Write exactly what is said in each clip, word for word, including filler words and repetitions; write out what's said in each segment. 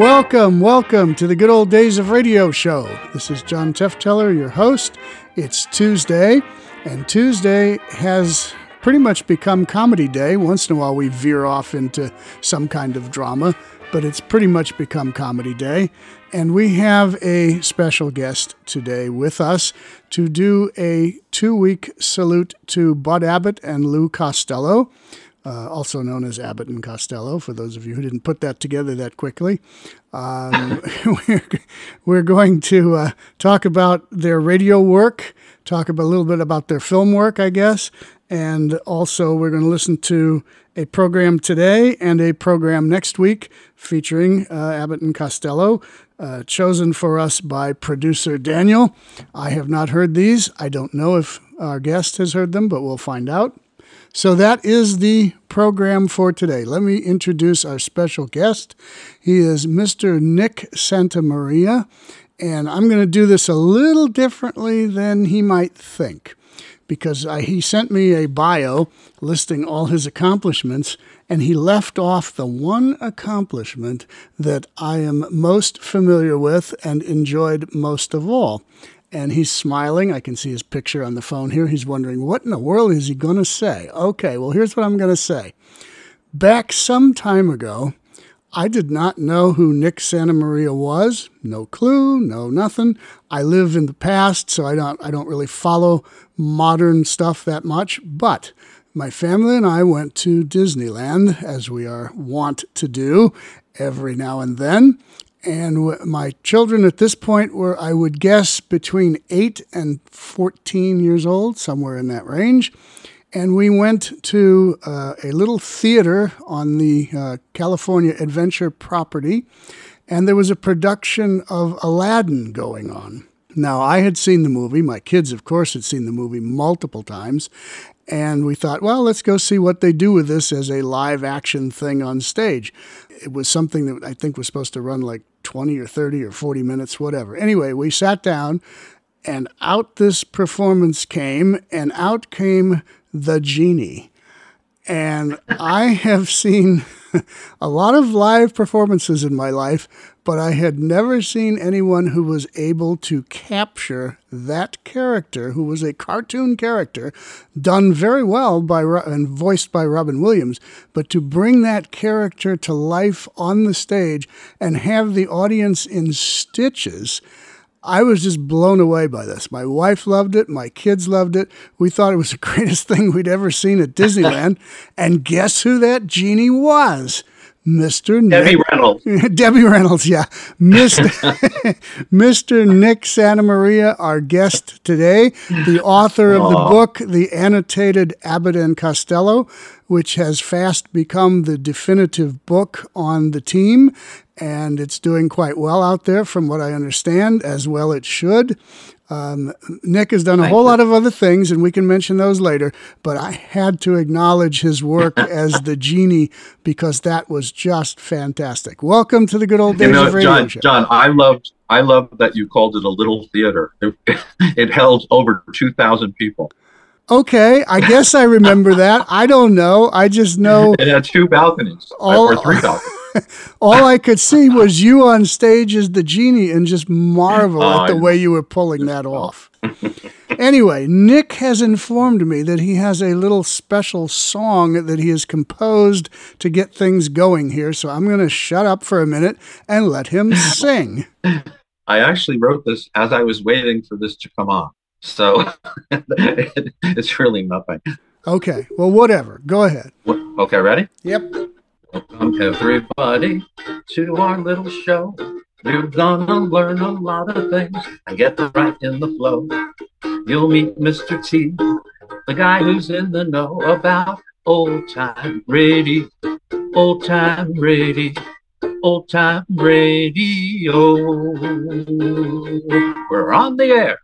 Welcome, welcome to the Good Old Days of Radio show. This is John Tefteller, your host. It's Tuesday, and Tuesday has pretty much become comedy day. Once in a while we veer off into some kind of drama, but it's pretty much become comedy day. And we have a special guest today with us to do a two-week salute to Bud Abbott and Lou Costello, uh, also known as Abbott and Costello, for those of you who didn't put that together that quickly. Um, we're, we're going to uh, talk about their radio work, talk about, a little bit about their film work, I guess, and also we're going to listen to a program today and a program next week featuring uh, Abbott and Costello, uh, chosen for us by producer Daniel. I have not heard these. I don't know if our guest has heard them, but we'll find out. So that is the program for today. Let me introduce our special guest. He is Mister Nick Santa Maria, and I'm going to do this a little differently than he might think, because I, he sent me a bio listing all his accomplishments, and he left off the one accomplishment that I am most familiar with and enjoyed most of all. And he's smiling. I can see his picture on the phone here. He's wondering, what in the world is he going to say? Okay, well, here's what I'm going to say. Back some time ago, I did not know who Nick Santa Maria was. No clue, no nothing. I live in the past, so I don't I don't really follow modern stuff that much. But my family and I went to Disneyland, as we are wont to do every now and then. And my children at this point were, I would guess, between eight and fourteen years old, somewhere in that range. And we went to uh, a little theater on the uh, California Adventure property, and there was a production of Aladdin going on. Now, I had seen the movie. My kids, of course, had seen the movie multiple times. And we thought, well, let's go see what they do with this as a live action thing on stage. It was something that I think was supposed to run like twenty or thirty or forty minutes, whatever. Anyway, we sat down, and out this performance came, and out came the genie. And I have seen a lot of live performances in my life, but I had never seen anyone who was able to capture that character, who was a cartoon character, done very well by and voiced by Robin Williams, but to bring that character to life on the stage and have the audience in stitches. I was just blown away by this. My wife loved it. My kids loved it. We thought it was the greatest thing we'd ever seen at Disneyland. And guess who that genie was? Mister Debbie Nick. Reynolds. Debbie Reynolds, yeah. Mister Mister Nick Santa Maria, our guest today, the author of Aww. the book, The Annotated Abbott and Costello, which has fast become the definitive book on the team. And it's doing quite well out there, from what I understand, as well it should. Um, Nick has done a Thank whole you. lot of other things, and we can mention those later, but I had to acknowledge his work as the genie, because that was just fantastic. Welcome to the Good Old Days you know, of Radio John, show. John, I loved, I loved that you called it a little theater. It, it held over two thousand people. Okay, I guess I remember that. I don't know. I just know. It had two balconies, all, or three balconies. All I could see was you on stage as the genie, and just marvel at the way you were pulling that off. Anyway, Nick has informed me that he has a little special song that he has composed to get things going here, so I'm going to shut up for a minute and let him sing. I actually wrote this as I was waiting for this to come on, so it's really nothing. Okay, well, whatever. Go ahead. Okay, ready? Yep. Welcome everybody to our little show. You're gonna learn a lot of things and get right in the flow. You'll meet Mister T, the guy who's in the know about old time radio, old time radio, old time radio. We're on the air.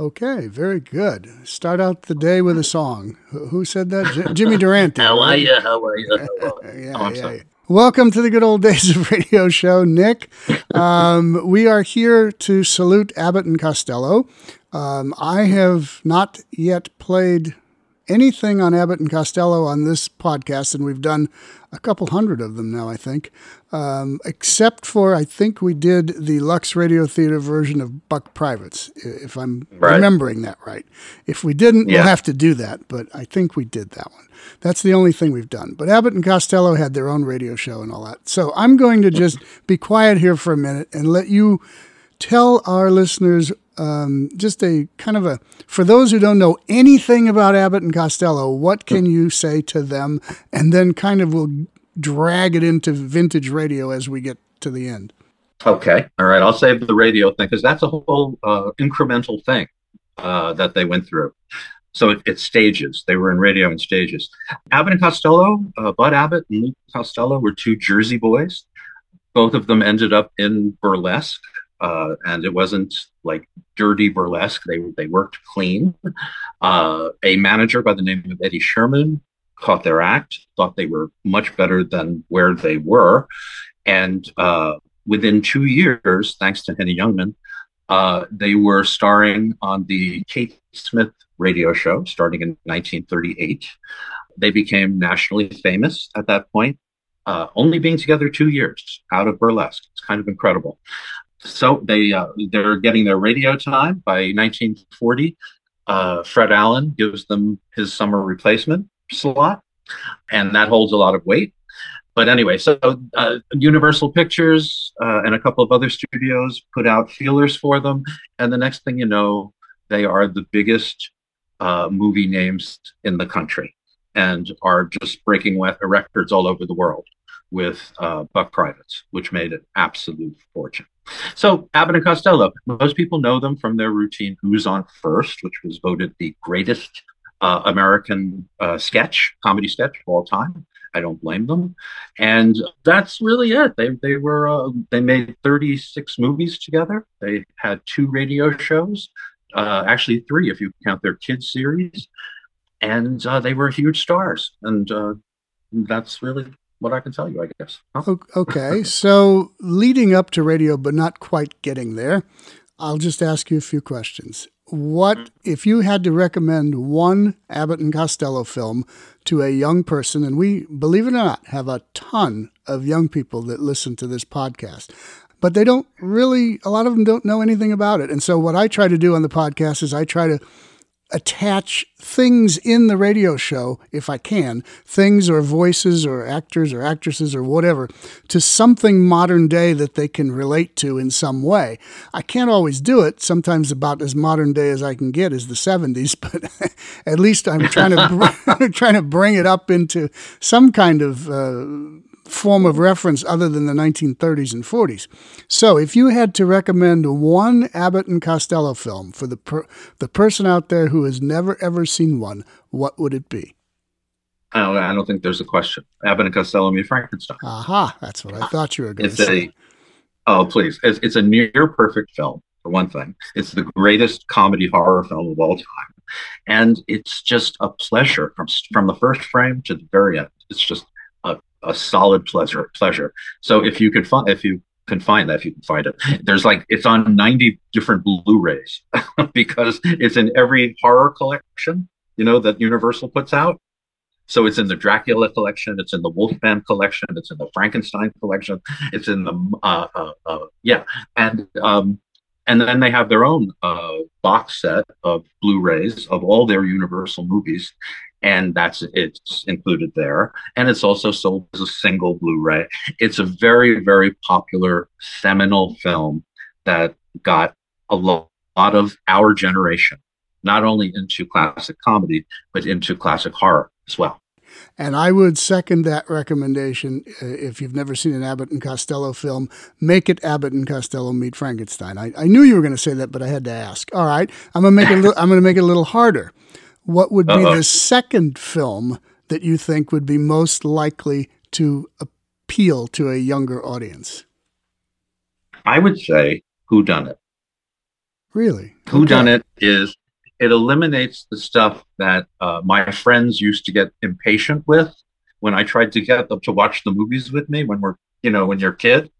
Okay, very good. Start out the day with a song. Who said that? J- Jimmy Durante. How are you? How are you? How are you? yeah, oh, I'm yeah, sorry. Yeah. Welcome to the Good Old Days of Radio show, Nick. Um, we are here to salute Abbott and Costello. Um, I have not yet played anything on Abbott and Costello on this podcast, and we've done a couple hundred of them now, I think, um, except for, I think we did the Lux Radio Theater version of Buck Privates, if I'm right. remembering that right. If we didn't, yeah. we'll have to do that, but I think we did that one. That's the only thing we've done. But Abbott and Costello had their own radio show and all that. So I'm going to just be quiet here for a minute and let you tell our listeners um, just a kind of a, for those who don't know anything about Abbott and Costello, what can you say to them? And then kind of we'll drag it into vintage radio as we get to the end. Okay. All right. I'll save the radio thing because that's a whole uh, incremental thing uh, that they went through. So it, it's stages. They were in radio in stages. Abbott and Costello, uh, Bud Abbott and Lou Costello were two Jersey boys. Both of them ended up in burlesque. Uh, and it wasn't like dirty burlesque. They they worked clean. Uh, a manager by the name of Eddie Sherman caught their act, thought they were much better than where they were. And uh, within two years, thanks to Henny Youngman, uh, they were starring on the Kate Smith radio show starting in nineteen thirty-eight. They became nationally famous at that point, uh, only being together two years out of burlesque. It's kind of incredible. So they, uh, they're getting their radio time. By nineteen forty, uh, Fred Allen gives them his summer replacement slot, and that holds a lot of weight. But anyway, so uh, Universal Pictures uh, and a couple of other studios put out feelers for them, and the next thing you know, they are the biggest uh, movie names in the country and are just breaking records all over the world with uh, Buck Privates, which made an absolute fortune. So Abbott and Costello, most people know them from their routine Who's On First, which was voted the greatest uh, American uh, sketch, comedy sketch of all time. I don't blame them. And that's really it. They they were uh, they made thirty-six movies together. They had two radio shows, uh, actually three if you count their kids series. And uh, they were huge stars. And uh, that's really what I can tell you, I guess. Huh? Okay, so leading up to radio, but not quite getting there, I'll just ask you a few questions. What, if you had to recommend one Abbott and Costello film to a young person, and we, believe it or not, have a ton of young people that listen to this podcast, but they don't really, a lot of them don't know anything about it. And so what I try to do on the podcast is I try to attach things in the radio show, if I can, things or voices or actors or actresses or whatever, to something modern day that they can relate to in some way. I can't always do it. Sometimes about as modern day as I can get is the seventies, but at least I'm trying to br- trying to bring it up into some kind of uh, form of reference other than the nineteen thirties and forties. So if you had to recommend one Abbott and Costello film for the per- the person out there who has never, ever seen one, what would it be? I don't, I don't think there's a question. Abbott and Costello Meet Frankenstein. Aha, that's what I thought you were going it's to say. A, oh, please. It's, it's a near-perfect film, for one thing. It's the greatest comedy horror film of all time. And it's just a pleasure from, from the first frame to the very end. It's just a solid pleasure, pleasure. So if you could find, if you can find that, if you can find it, there's like, it's on ninety different Blu-rays because it's in every horror collection, you know, that Universal puts out. So it's in the Dracula collection, it's in the Wolfman collection, it's in the Frankenstein collection, it's in the, uh, uh, uh yeah. And, um, and then they have their own uh, box set of Blu-rays of all their Universal movies. And that's it's included there. And it's also sold as a single Blu-ray. It's a very, very popular seminal film that got a lot of our generation, not only into classic comedy, but into classic horror as well. And I would second that recommendation. If you've never seen an Abbott and Costello film, make it Abbott and Costello Meet Frankenstein. I, I knew you were going to say that, but I had to ask. All right, I'm going to make it. Li- I'm going to make it a little harder. What would be Uh-oh. the second film that you think would be most likely to appeal to a younger audience? I would say Whodunit. Really? Whodunit okay. is. It eliminates the stuff that uh, my friends used to get impatient with when I tried to get them to watch the movies with me when we're, you know, when you're a kid.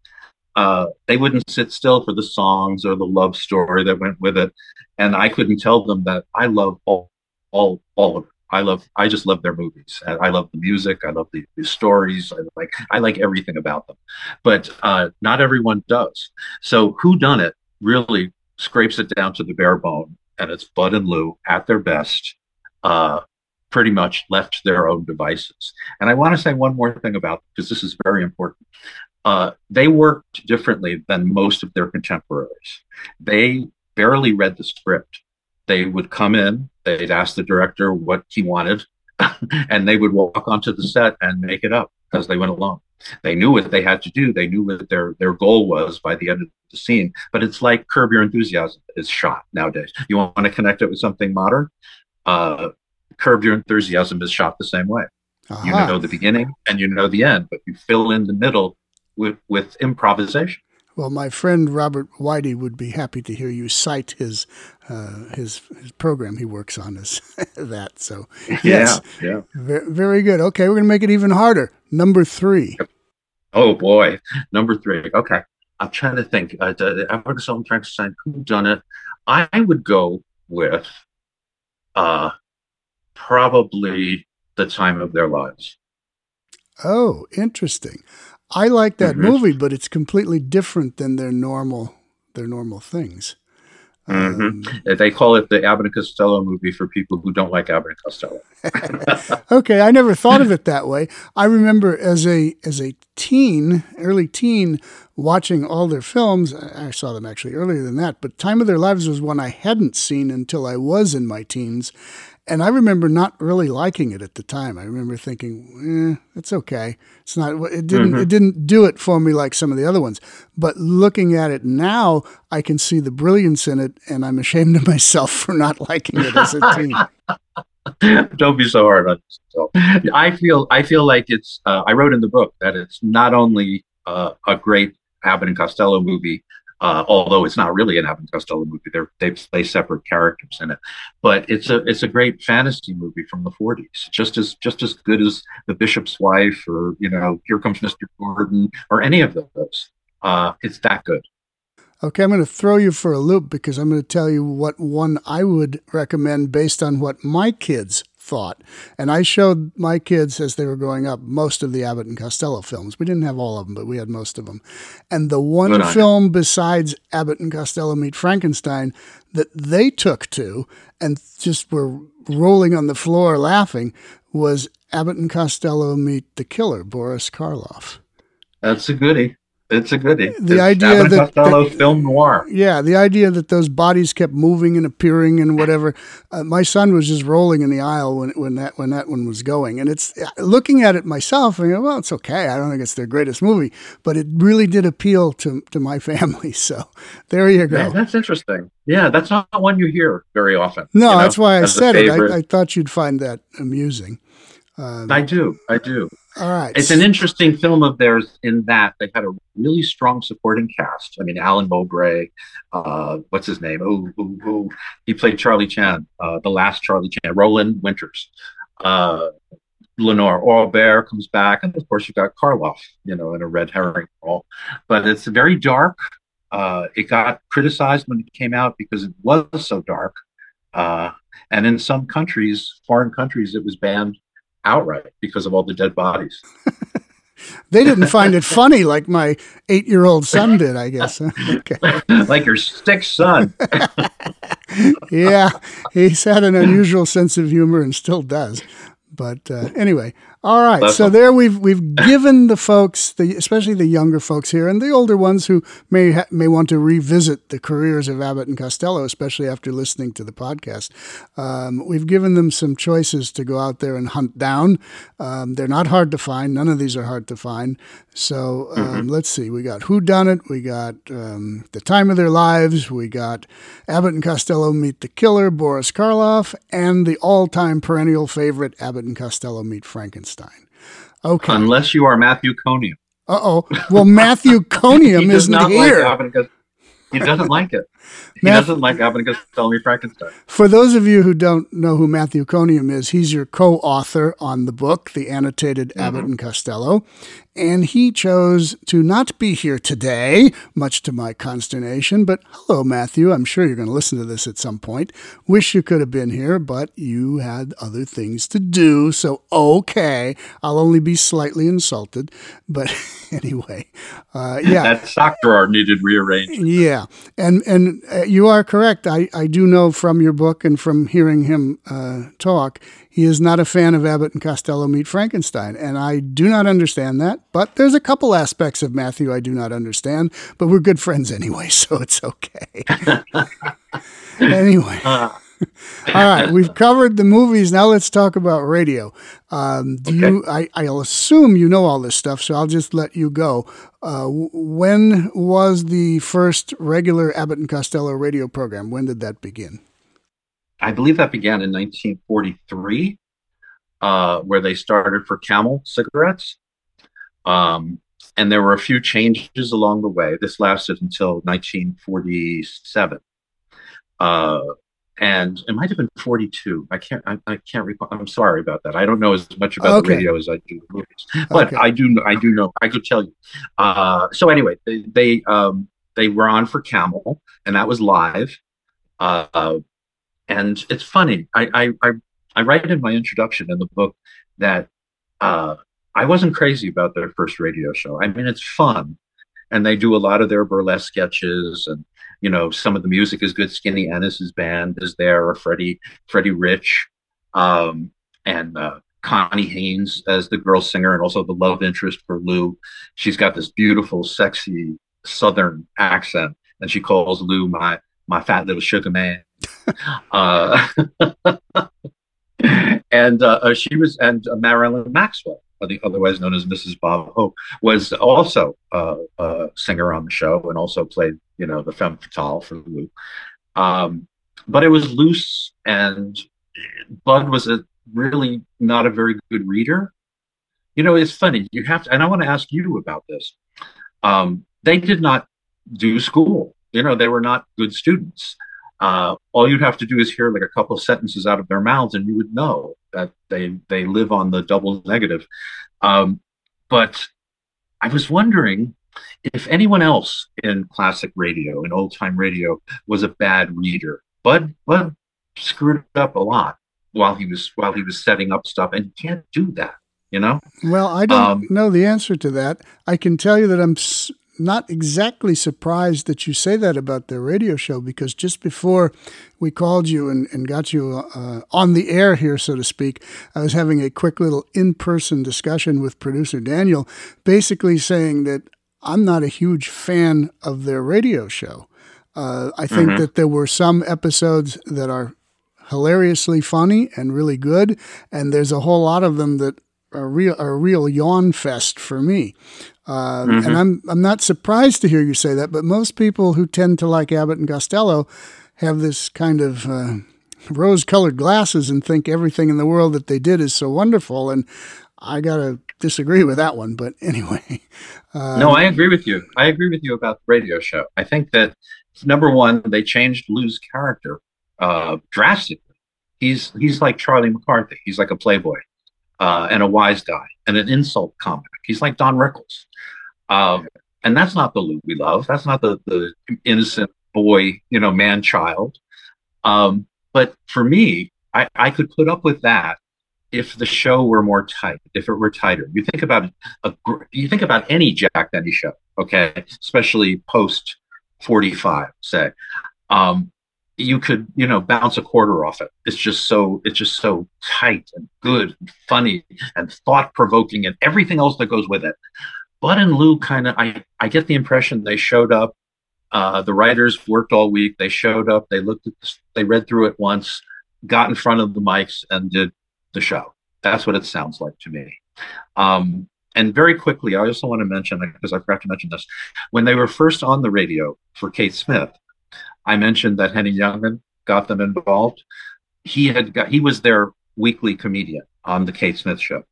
Uh, they wouldn't sit still for the songs or the love story that went with it. And I couldn't tell them that I love all all, all of it. I love, I just love their movies. I love the music. I love the, the stories. I like, I like everything about them, but uh, not everyone does. So Whodunit really scrapes it down to the bare bone, and it's Bud and Lou at their best, uh, pretty much left to their own devices. And I want to say one more thing about, because this is very important. Uh, they worked differently than most of their contemporaries. They barely read the script. They would come in, they'd ask the director what he wanted, and they would walk onto the set and make it up as they went along. They knew what they had to do. They knew what their, their goal was by the end of the scene. But it's like Curb Your Enthusiasm is shot nowadays. You want to connect it with something modern? Uh, Curb Your Enthusiasm is shot the same way. Uh-huh. You know the beginning and you know the end, but you fill in the middle with, with improvisation. Well, my friend Robert Whitey would be happy to hear you cite his uh, his, his program he works on as that. So, yeah, yes, yeah, very, very good. Okay, we're going to make it even harder. Number three. Oh boy, number three. Okay, I'm trying to think. Uh, the Abbott and Costello Meet Frankenstein, Whodunit. I would go with uh, probably The Time of Their Lives. Oh, interesting. I like that mm-hmm. movie, but it's completely different than their normal their normal things. Um, mm-hmm. They call it the Abbott and Costello movie for people who don't like Abbott and Costello. Okay, I never thought of it that way. I remember as a as a teen, early teen, watching all their films. I saw them actually earlier than that, but Time of Their Lives was one I hadn't seen until I was in my teens. And I remember not really liking it at the time. I remember thinking, eh, it's okay. It's not. It didn't. Mm-hmm. It didn't do it for me like some of the other ones. But looking at it now, I can see the brilliance in it, and I'm ashamed of myself for not liking it as a teen. Don't be so hard on yourself. I feel. I feel like it's. Uh, I wrote in the book that it's not only uh, a great Abbott and Costello movie. Uh, although it's not really an Abbott and Costello movie, They're, they play separate characters in it. But it's a it's a great fantasy movie from the forties, just as just as good as The Bishop's Wife or you know Here Comes Mister Gordon or any of those. Uh, it's that good. Okay, I'm going to throw you for a loop because I'm going to tell you what one I would recommend based on what my kids thought. And I showed my kids as they were growing up most of the Abbott and Costello films. We didn't have all of them, but we had most of them. And the one film besides Abbott and Costello Meet Frankenstein that they took to and just were rolling on the floor laughing was Abbott and Costello Meet the Killer, Boris Karloff. That's a goodie. It's a goodie. The it's idea Abbott that Costello film noir. Yeah, the idea that those bodies kept moving and appearing and whatever. Uh, my son was just rolling in the aisle when when that when that one was going, and it's looking at it myself. And well, it's okay. I don't think it's their greatest movie, but it really did appeal to to my family. So there you go. Yeah, that's interesting. Yeah, that's not one you hear very often. No, you know, that's why I said it. I, I thought you'd find that amusing. Um, I do. I do. All right. It's an interesting film of theirs in that they had a really strong supporting cast. I mean, Alan Mowbray, uh, what's his name? Oh, oh, oh. He played Charlie Chan, uh, the last Charlie Chan, Roland Winters. Uh, Lenore Aubert comes back. And of course, you've got Karloff, you know, in a red herring role. But it's very dark. Uh, it got criticized when it came out because it was so dark. Uh, and in some countries, foreign countries, it was banned outright because of all the dead bodies. They didn't find it funny like my eight-year-old son did, I guess. Okay. Like your sick son. Yeah, he's had an unusual sense of humor and still does. But uh, anyway, all right. Love so them. There we've we've given the folks, the, especially the younger folks here, and the older ones who may ha- may want to revisit the careers of Abbott and Costello, especially after listening to the podcast. Um, we've given them some choices to go out there and hunt down. Um, they're not hard to find. None of these are hard to find. So um, mm-hmm. let's see. We got Whodunit. We got um, The Time of Their Lives. We got Abbott and Costello Meet the Killer, Boris Karloff, and the all-time perennial favorite, Abbott and Costello Meet Frankenstein. Okay. Unless you are Matthew Conium. Uh-oh. Well, Matthew Conium he isn't here. Like he doesn't like it. He Matthew, doesn't like Abbott and Costello Meet Frankenstein. For those of you who don't know who Matthew Conium is, he's your co-author on the book, The Annotated mm-hmm. Abbott and Costello, and he chose to not be here today, much to my consternation. But hello, Matthew. I'm sure you're going to listen to this at some point. Wish you could have been here, but you had other things to do, so okay. I'll only be slightly insulted, but anyway. Uh, yeah, that sock drawer needed rearranged. Yeah, and and you are correct. I, I do know from your book and from hearing him uh, talk, he is not a fan of Abbott and Costello Meet Frankenstein, and I do not understand that, but there's a couple aspects of Matthew I do not understand, but we're good friends anyway, so it's okay. Anyway. Uh. All right, we've covered the movies. Now let's talk about radio. Um, do okay. you, I, I'll assume you know all this stuff, so I'll just let you go. Uh, when was the first regular Abbott and Costello radio program? When did that begin? I believe that began in nineteen forty-three, uh, where they started for Camel cigarettes. Um, and there were a few changes along the way. This lasted until nineteen forty-seven. Uh, And it might have been forty-two. I can't. I, I can't recall. I'm sorry about that. I don't know as much about okay. the radio as I do movies, but okay. I do. I do know. I could tell you. Uh, so anyway, they they, um, they were on for Camel, and that was live. Uh, and it's funny. I I I, I write in my introduction in the book that uh, I wasn't crazy about their first radio show. I mean, it's fun, and they do a lot of their burlesque sketches and. You know, some of the music is good. Skinny Ennis's band is there, or Freddie Freddie Rich, um, and uh, Connie Haynes as the girl singer, and also the love interest for Lou. She's got this beautiful, sexy Southern accent, and she calls Lou my my fat little sugar man. uh, and uh, she was, and uh, Marilyn Maxwell, otherwise known as Missus Bob Hope, was also uh, a singer on the show and also played, you know, the femme fatale for Lou. Um, but it was loose, and Bud was a really not a very good reader. You know, it's funny. You have to, and I want to ask you about this. Um, they did not do school. You know, they were not good students. Uh, all you'd have to do is hear like a couple of sentences out of their mouths, and you would know that they they live on the double negative. Um, but I was wondering if anyone else in classic radio, in old time radio, was a bad reader. Bud Bud screwed up a lot while he was while he was setting up stuff, and you can't do that, you know. Well, I don't um, know the answer to that. I can tell you that I'm. S- Not exactly surprised that you say that about their radio show, because just before we called you and, and got you uh, on the air here, so to speak, I was having a quick little in-person discussion with producer Daniel, basically saying that I'm not a huge fan of their radio show. Uh, I think mm-hmm. that there were some episodes that are hilariously funny and really good, and there's a whole lot of them that are real, are real yawn fest for me. Uh, mm-hmm. And I'm I'm not surprised to hear you say that, but most people who tend to like Abbott and Costello have this kind of uh, rose-colored glasses and think everything in the world that they did is so wonderful, and I got to disagree with that one, but anyway. Uh, no, I agree with you. I agree with you about the radio show. I think that, number one, they changed Lou's character uh, drastically. He's, he's like Charlie McCarthy. He's like a playboy uh, and a wise guy and an insult comic. He's like Don Rickles. Um, and that's not the Lou we love. That's not the, the innocent boy, you know, man child. Um, but for me, I, I could put up with that if the show were more tight, if it were tighter. You think about a, you think about any Jack Benny show, okay, especially post forty-five, say. Um, you could, you know, bounce a quarter off it. It's just so, it's just so tight and good and funny and thought-provoking and everything else that goes with it. Bud and Lou kind of, I, I get the impression they showed up, uh, the writers worked all week, they showed up, they looked at this, they read through it once, got in front of the mics and did the show. That's what it sounds like to me. Um, and very quickly, I also want to mention, because I forgot to mention this, when they were first on the radio for Kate Smith, I mentioned that Henny Youngman got them involved. He had got, he was their weekly comedian on the Kate Smith show.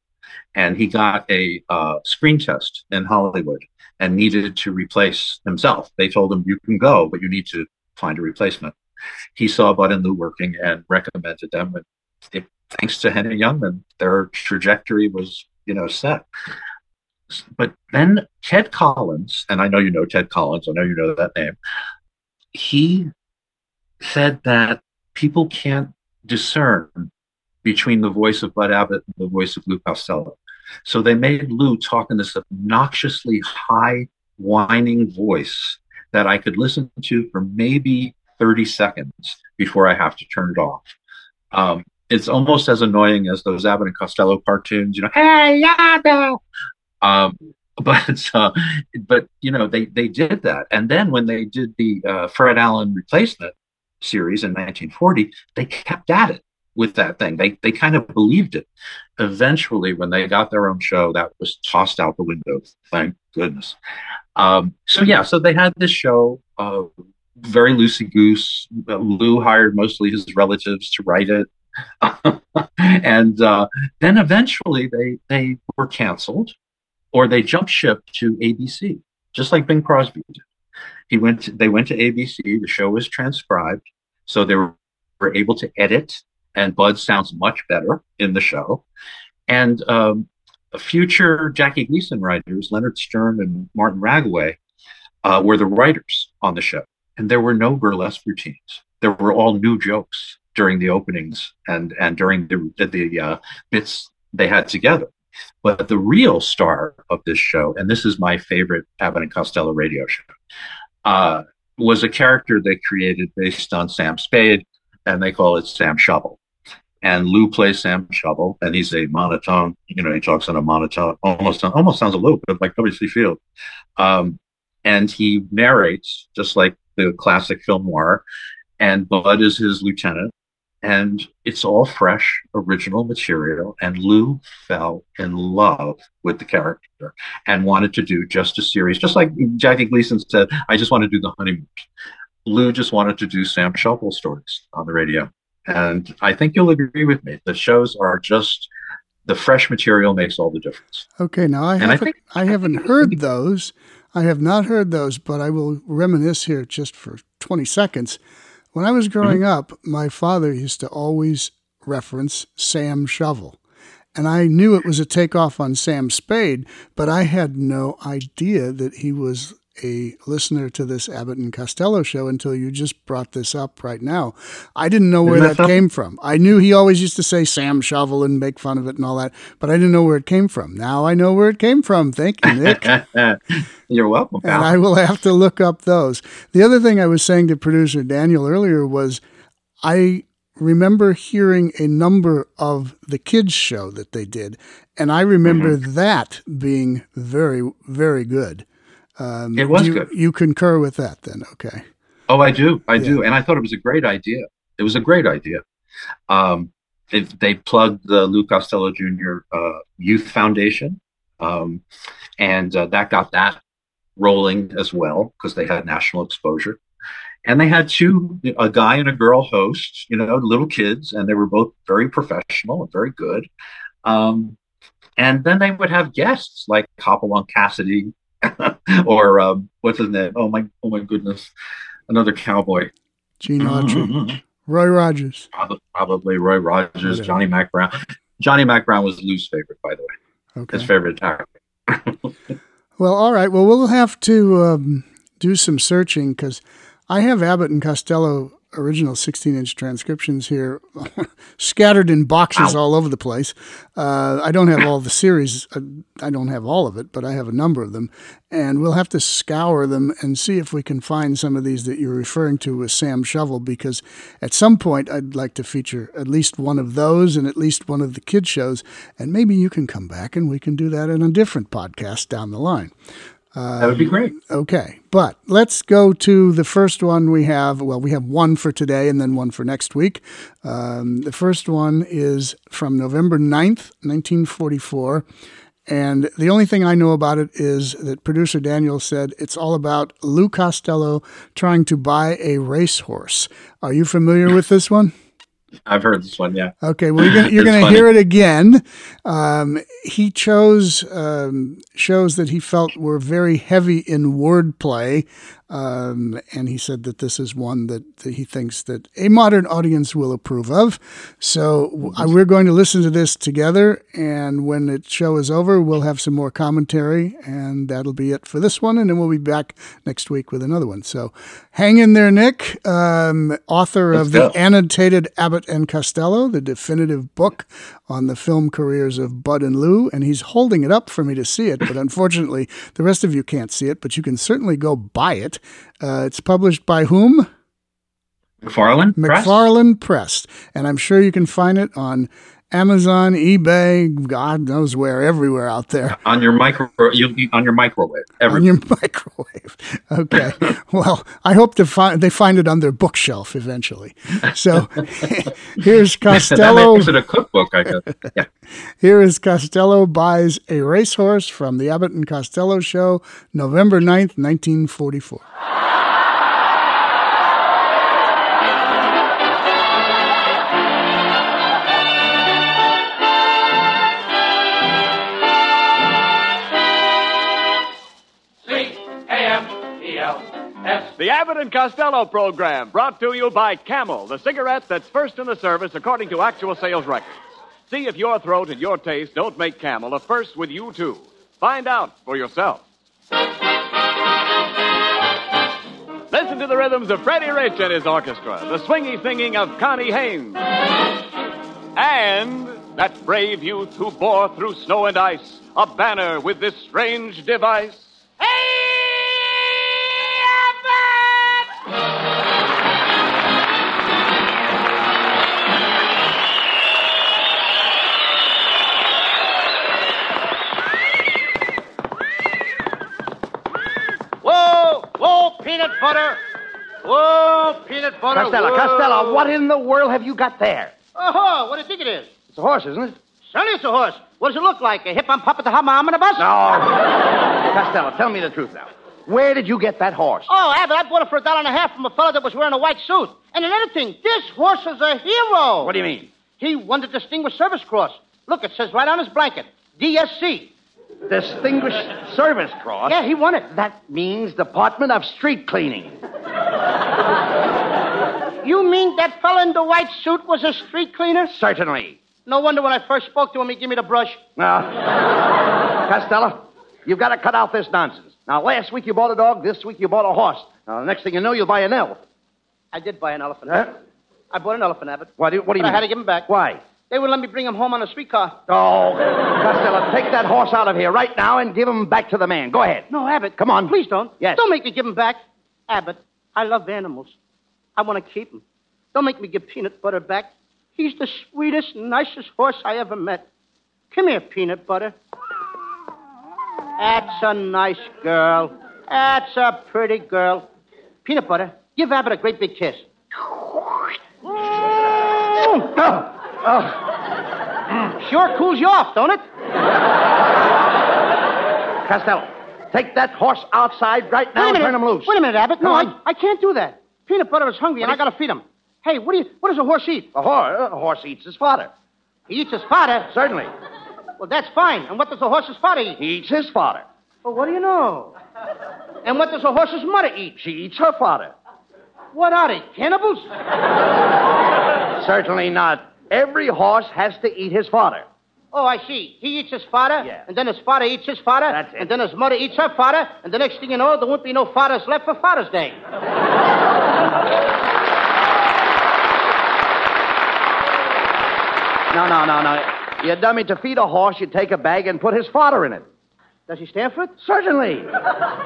And he got a uh, screen test in Hollywood and needed to replace himself. They told him, you can go, but you need to find a replacement. He saw Bud and Lou working and recommended them. And it, thanks to Henny Youngman, their trajectory was, you know, set. But then Ted Collins, and I know you know Ted Collins, I know you know that name, he said that people can't discern between the voice of Bud Abbott and the voice of Lou Costello. So they made Lou talk in this obnoxiously high, whining voice that I could listen to for maybe thirty seconds before I have to turn it off. Um, it's almost as annoying as those Abbott and Costello cartoons, you know, hey, Abbott! Um, but, uh, but you know, they, they did that. And then when they did the uh, Fred Allen replacement series in nineteen forty, they kept at it with that thing. They they kind of believed it. Eventually, when they got their own show, that was tossed out the window. Thank goodness. Um, so yeah, so they had this show, uh, very loosey-goose. Lou hired mostly his relatives to write it. and uh, then eventually they they were canceled, or they jumped ship to A B C, just like Bing Crosby did. He went to, they went to A B C, the show was transcribed, so they were, were able to edit, and Bud sounds much better in the show. And um, future Jackie Gleason writers, Leonard Stern and Martin Ragaway, uh, were the writers on the show. And there were no burlesque routines. There were all new jokes during the openings and, and during the, the uh, bits they had together. But the real star of this show, and this is my favorite Abbott and Costello radio show, uh, was a character they created based on Sam Spade, and they call it Sam Shovel. And Lou plays Sam Shovel, and he's a monotone. You know, he talks in a monotone, almost almost sounds a little bit like W. C. Field. Um, and he narrates just like the classic film noir. And Bud is his lieutenant, and it's all fresh, original material. And Lou fell in love with the character and wanted to do just a series, just like Jackie Gleason said, "I just want to do the honeymoon." Lou just wanted to do Sam Shovel stories on the radio. And I think you'll agree with me. The shows are just, the fresh material makes all the difference. Okay, now I, haven't, I, think, I haven't heard those. I have not heard those, but I will reminisce here just for twenty seconds. When I was growing mm-hmm. up, my father used to always reference Sam Shovel. And I knew it was a takeoff on Sam Spade, but I had no idea that he was a listener to this Abbott and Costello show until you just brought this up right now. I didn't know where that came from. I knew he always used to say Sam Shovel and make fun of it and all that, but I didn't know where it came from. Now I know where it came from. Thank you, Nick. You're welcome. And I will have to look up those. The other thing I was saying to producer Daniel earlier was I remember hearing a number of the kids' show that they did, and I remember mm-hmm. that being very, very good. Um, it was you, good. You concur with that then, okay. Oh, I do. I yeah. do. And I thought it was a great idea. It was a great idea. Um, if they plugged the Lou Costello Junior Uh, Youth Foundation, um, and uh, that got that rolling as well because they had national exposure. And they had two, a guy and a girl host, you know, little kids, and they were both very professional and very good. Um, and then they would have guests like Hopalong Cassidy, or um, what's his name? Oh my! Oh my goodness! Another cowboy. Gene Autry, Roy Rogers. Probably, probably Roy Rogers. Okay. Johnny Mac Brown. Johnny Mac Brown was Lou's favorite, by the way. Okay. His favorite actor. Well, all right. Well, we'll have to um, do some searching because I have Abbott and Costello original sixteen-inch transcriptions here, scattered in boxes Ow. all over the place. Uh, I don't have all the series. Uh, I don't have all of it, but I have a number of them. And we'll have to scour them and see if we can find some of these that you're referring to with Sam Shovel, because at some point I'd like to feature at least one of those and at least one of the kid shows. And maybe you can come back and we can do that in a different podcast down the line. Um, that would be great. Okay. But let's go to the first one we have. Well, we have one for today and then one for next week. Um, the first one is from November ninth, nineteen forty-four. And the only thing I know about it is that producer Daniel said it's all about Lou Costello trying to buy a racehorse. Are you familiar with this one? I've heard this one, yeah. Okay, well, you're going to hear it again. Um, he chose um, shows that he felt were very heavy in wordplay, Um, and he said that this is one that, that he thinks that a modern audience will approve of. So uh, we're going to listen to this together. And when the show is over, we'll have some more commentary. And that'll be it for this one. And then we'll be back next week with another one. So hang in there, Nick, um, author Let's of go. The Annotated Abbott and Costello, the definitive book on the film careers of Bud and Lou. And he's holding it up for me to see it. But unfortunately, the rest of you can't see it. But you can certainly go buy it. Uh, it's published by whom? McFarlane Press. McFarlane Press. And I'm sure you can find it on Amazon, eBay, God knows where, everywhere out there. On your micro, on your microwave. Everywhere. On your microwave. Okay. Well, I hope they find they find it on their bookshelf eventually. So here's Costello. That makes it a cookbook, I guess. Yeah. Here is Costello buys a racehorse from the Abbott and Costello show, November ninth, nineteen forty-four. The Abbott and Costello program, brought to you by Camel, the cigarette that's first in the service according to actual sales records. See if your throat and your taste don't make Camel a first with you, too. Find out for yourself. Listen to the rhythms of Freddie Rich and his orchestra, the swingy singing of Connie Haynes, and that brave youth who bore through snow and ice a banner with this strange device. Hey! Peanut butter. Whoa, peanut butter. Costello, Whoa. Costello, what in the world have you got there? Oh, what do you think it is? It's a horse, isn't it? Certainly it's a horse. What does it look like? A hip-on-pop at the hum-on a bus? No. Costello, tell me the truth now. Where did you get that horse? Oh, Abbott, I bought it for a dollar and a half from a fellow that was wearing a white suit. And another thing, this horse is a hero. What do you mean? He won the Distinguished Service Cross. Look, it says right on his blanket, D S C. Distinguished Service Cross? Yeah, he won it. That means Department of Street Cleaning. You mean that fellow in the white suit was a street cleaner? Certainly. No wonder when I first spoke to him, he gave me the brush. No. Costello, you've got to cut out this nonsense. Now, last week you bought a dog, this week you bought a horse. Now, the next thing you know, you'll buy an elf. I did buy an elephant. Huh? I bought an elephant, Abbott. What do you, what do you mean? I had to give him back. Why? They wouldn't let me bring him home on a streetcar. Oh, Costello, take that horse out of here right now and give him back to the man. Go ahead. No, Abbott. Come on. Please don't. Yes. Don't make me give him back. Abbott, I love animals. I want to keep him. Don't make me give Peanut Butter back. He's the sweetest, nicest horse I ever met. Come here, Peanut Butter. That's a nice girl. That's a pretty girl. Peanut Butter, give Abbott a great big kiss. Oh. Oh. Mm. Sure cools you off, don't it? Costello, take that horse outside right now and turn him loose. Wait a minute, Abbott. Come no, I, I can't do that. Peanut Butter is hungry what and you... I gotta feed him. Hey, what do you what does a horse eat? A horse a horse eats his fodder. He eats his fodder? Certainly. Well, that's fine. And what does a horse's fodder eat? He eats his fodder. Well, what do you know? And what does a horse's mother eat? She eats her fodder. What are they? Cannibals? Certainly not. Every horse has to eat his fodder. Oh, I see. He eats his fodder, yeah. And then his father eats his fodder, That's it. And then his mother eats her fodder, and the next thing you know, there won't be no fathers left for Father's Day. No, no, no, no. You dummy, to feed a horse, you take a bag and put his fodder in it. Does he stand for it? Certainly.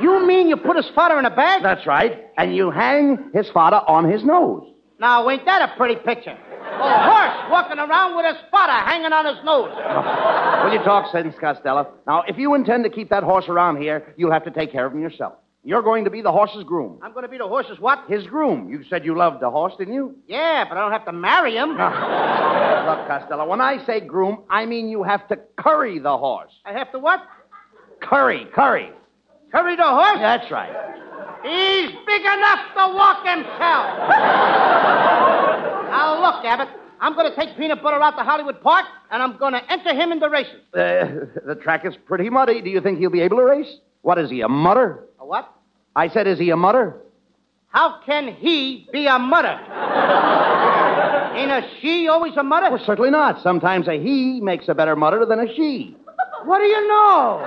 You mean you put his fodder in a bag? That's right. And you hang his fodder on his nose. Now, ain't that a pretty picture? A horse walking around with a spotter hanging on his nose. Oh, will you talk sense, Costello? Now, if you intend to keep that horse around here, you'll have to take care of him yourself. You're going to be the horse's groom. I'm going to be the horse's what? His groom. You said you loved the horse, didn't you? Yeah, but I don't have to marry him. Look, Costello, when I say groom, I mean you have to curry the horse. I have to what? Curry, curry. Curry the horse? That's right. He's big enough to walk himself. Now, look, Abbott, I'm going to take Peanut Butter out to Hollywood Park, and I'm going to enter him in the races. Uh, the track is pretty muddy. Do you think he'll be able to race? What is he, a mutter? A what? I said, is he a mutter? How can he be a mutter? Ain't a she always a mutter? Well, certainly not. Sometimes a he makes a better mutter than a she. What do you know?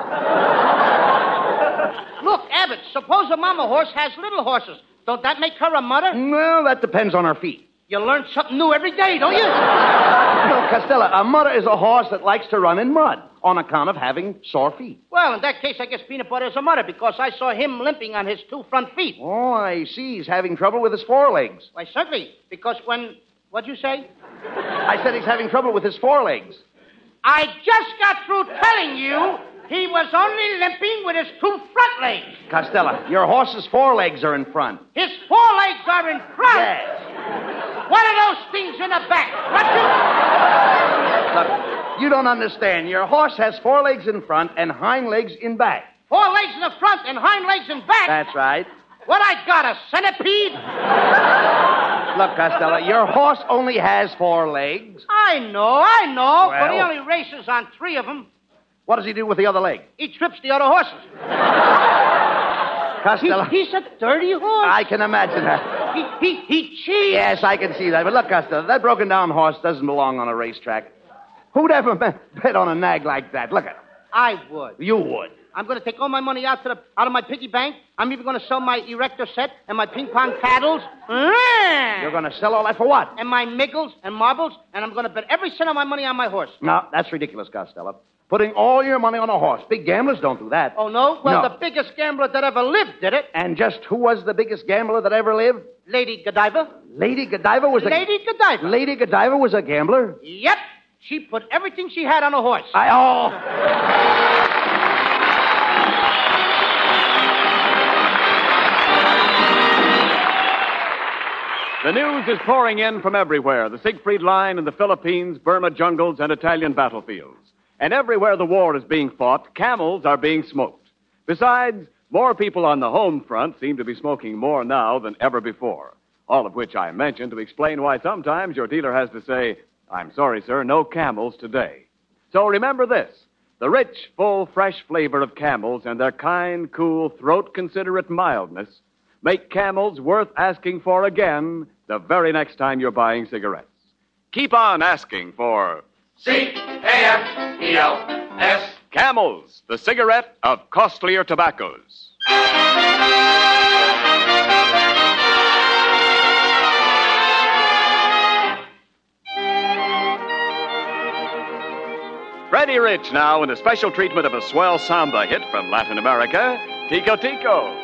Look, Abbott, suppose a mama horse has little horses. Don't that make her a mutter? Well, that depends on her feet. You learn something new every day, don't you? No, Costello, a mutter is a horse that likes to run in mud on account of having sore feet. Well, in that case, I guess Peanut Butter is a mutter because I saw him limping on his two front feet. Oh, I see. He's having trouble with his forelegs. Why, certainly, because when... What'd you say? I said he's having trouble with his forelegs. I just got through telling you he was only limping with his two front legs. Costello, your horse's forelegs are in front. His forelegs are in front? Yes. What are those things in the back? What do... Look, you don't understand. Your horse has forelegs in front and hind legs in back. Forelegs in the front and hind legs in back? That's right. What, I got a centipede? Look, Costello, your horse only has four legs. I know, I know, well, but he only races on three of them. What does he do with the other leg? He trips the other horses. Costello. He, he's a dirty horse. I can imagine that. He, he, he cheats. Yes, I can see that. But look, Costello, that broken down horse doesn't belong on a racetrack. Who'd ever bet on a nag like that? Look at him. I would. You would. I'm going to take all my money out to the, out of my piggy bank. I'm even going to sell my erector set and my ping-pong paddles. You're going to sell all that for what? And my miggles and marbles, and I'm going to bet every cent of my money on my horse. No, that's ridiculous, Costello. Putting all your money on a horse. Big gamblers don't do that. Oh, no? Well, no. The biggest gambler that ever lived did it. And just who was the biggest gambler that ever lived? Lady Godiva. Lady Godiva was a... Lady Godiva. Lady Godiva was a gambler? Yep. She put everything she had on a horse. I... Oh... The news is pouring in from everywhere, the Siegfried Line in the Philippines, Burma jungles, and Italian battlefields. And everywhere the war is being fought, camels are being smoked. Besides, more people on the home front seem to be smoking more now than ever before. All of which I mention to explain why sometimes your dealer has to say, I'm sorry, sir, no camels today. So remember this, the rich, full, fresh flavor of camels and their kind, cool, throat-considerate mildness make camels worth asking for again the very next time you're buying cigarettes. Keep on asking for C A M E L S. Camels, the cigarette of costlier tobaccos. Freddie Rich now in a special treatment of a swell samba hit from Latin America, Tico Tico.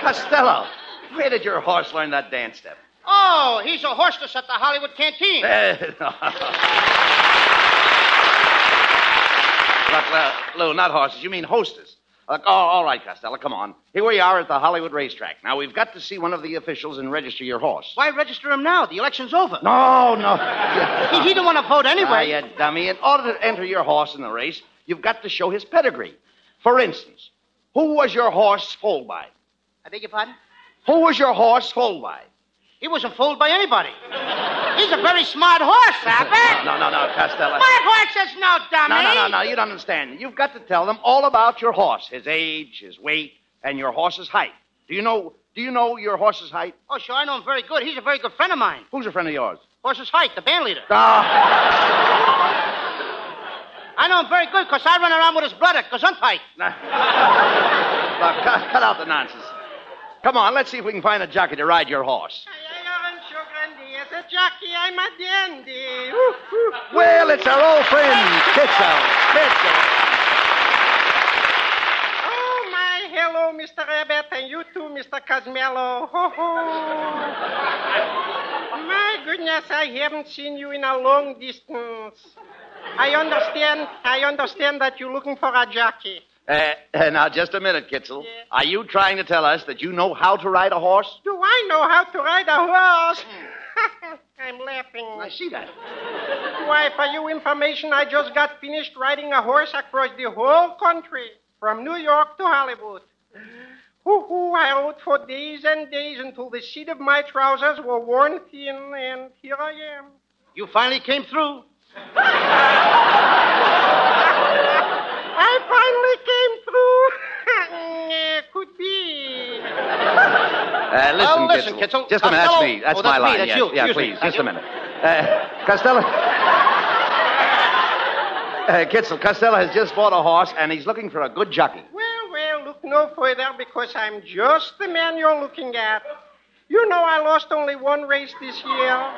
Costello, where did your horse learn that dance step? Oh, he's a horseless at the Hollywood Canteen. Look, Lou, not horses. You mean hostess. Look, oh, all right, Costello, come on. Here we are at the Hollywood racetrack. Now, we've got to see one of the officials and register your horse. Why register him now? The election's over. No, no. he, he didn't want to vote anyway. Ah, you dummy. In order to enter your horse in the race, you've got to show his pedigree. For instance, who was your horse foaled by? I beg your pardon? Who was your horse foaled by? He wasn't fooled by anybody. He's a very smart horse, Abbott. No, no, no, Costello. My horse says no, dummy. No, no, no, no, you don't understand. You've got to tell them all about your horse, his age, his weight, and your horse's height. Do you know Do you know your horse's height? Oh, sure, I know him very good. He's a very good friend of mine. Who's a friend of yours? Horse's height, the band leader. Oh. I know him very good because I run around with his brother, Gesundheit. Nah. Well, cut, cut out the nonsense. Come on, let's see if we can find a jockey to ride your horse. As a jockey, I'm a dandy. Well, it's our old friend, Kitzel. Kitzel. Oh, my, hello, Mister Abbott, and you too, Mister Cosmello. Ho, ho. My goodness, I haven't seen you in a long distance. I understand, I understand that you're looking for a jockey. Uh, now, just a minute, Kitzel. Yeah. Are you trying to tell us that you know how to ride a horse? Do I know how to ride a horse? I'm laughing. I see that. Why, for your information, I just got finished riding a horse across the whole country, from New York to Hollywood. Hoo-hoo, I rode for days and days until the seat of my trousers were worn thin, and here I am. You finally came through. I finally came through. Could be. Uh, listen, oh, listen, Kitzel. Kitzel. Just Costello. A minute, that's me. That's, oh, that's my me. line. That's yes. you. Yeah, Excuse please, me. just you. a minute. Uh, Costello... uh, Kitzel, Costello has just bought a horse, and he's looking for a good jockey. Well, well, look no further, because I'm just the man you're looking at. You know I lost only one race this year,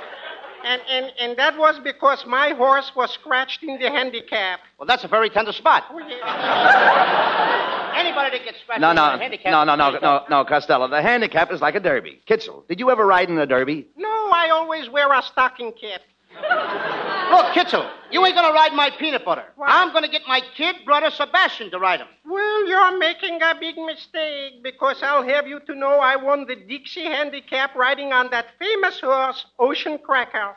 and, and, and that was because my horse was scratched in the handicap. Well, that's a very tender spot. Oh, yeah. Anybody that gets scratched no, no, in a handicap... No, no, no, no, no, Costello. The handicap is like a derby. Kitzel, did you ever ride in a derby? No, I always wear a stocking cap. Look, Kitzel, you ain't going to ride my peanut butter. What? I'm going to get my kid brother Sebastian to ride him. Well, you're making a big mistake, because I'll have you to know I won the Dixie handicap riding on that famous horse, Ocean Cracker.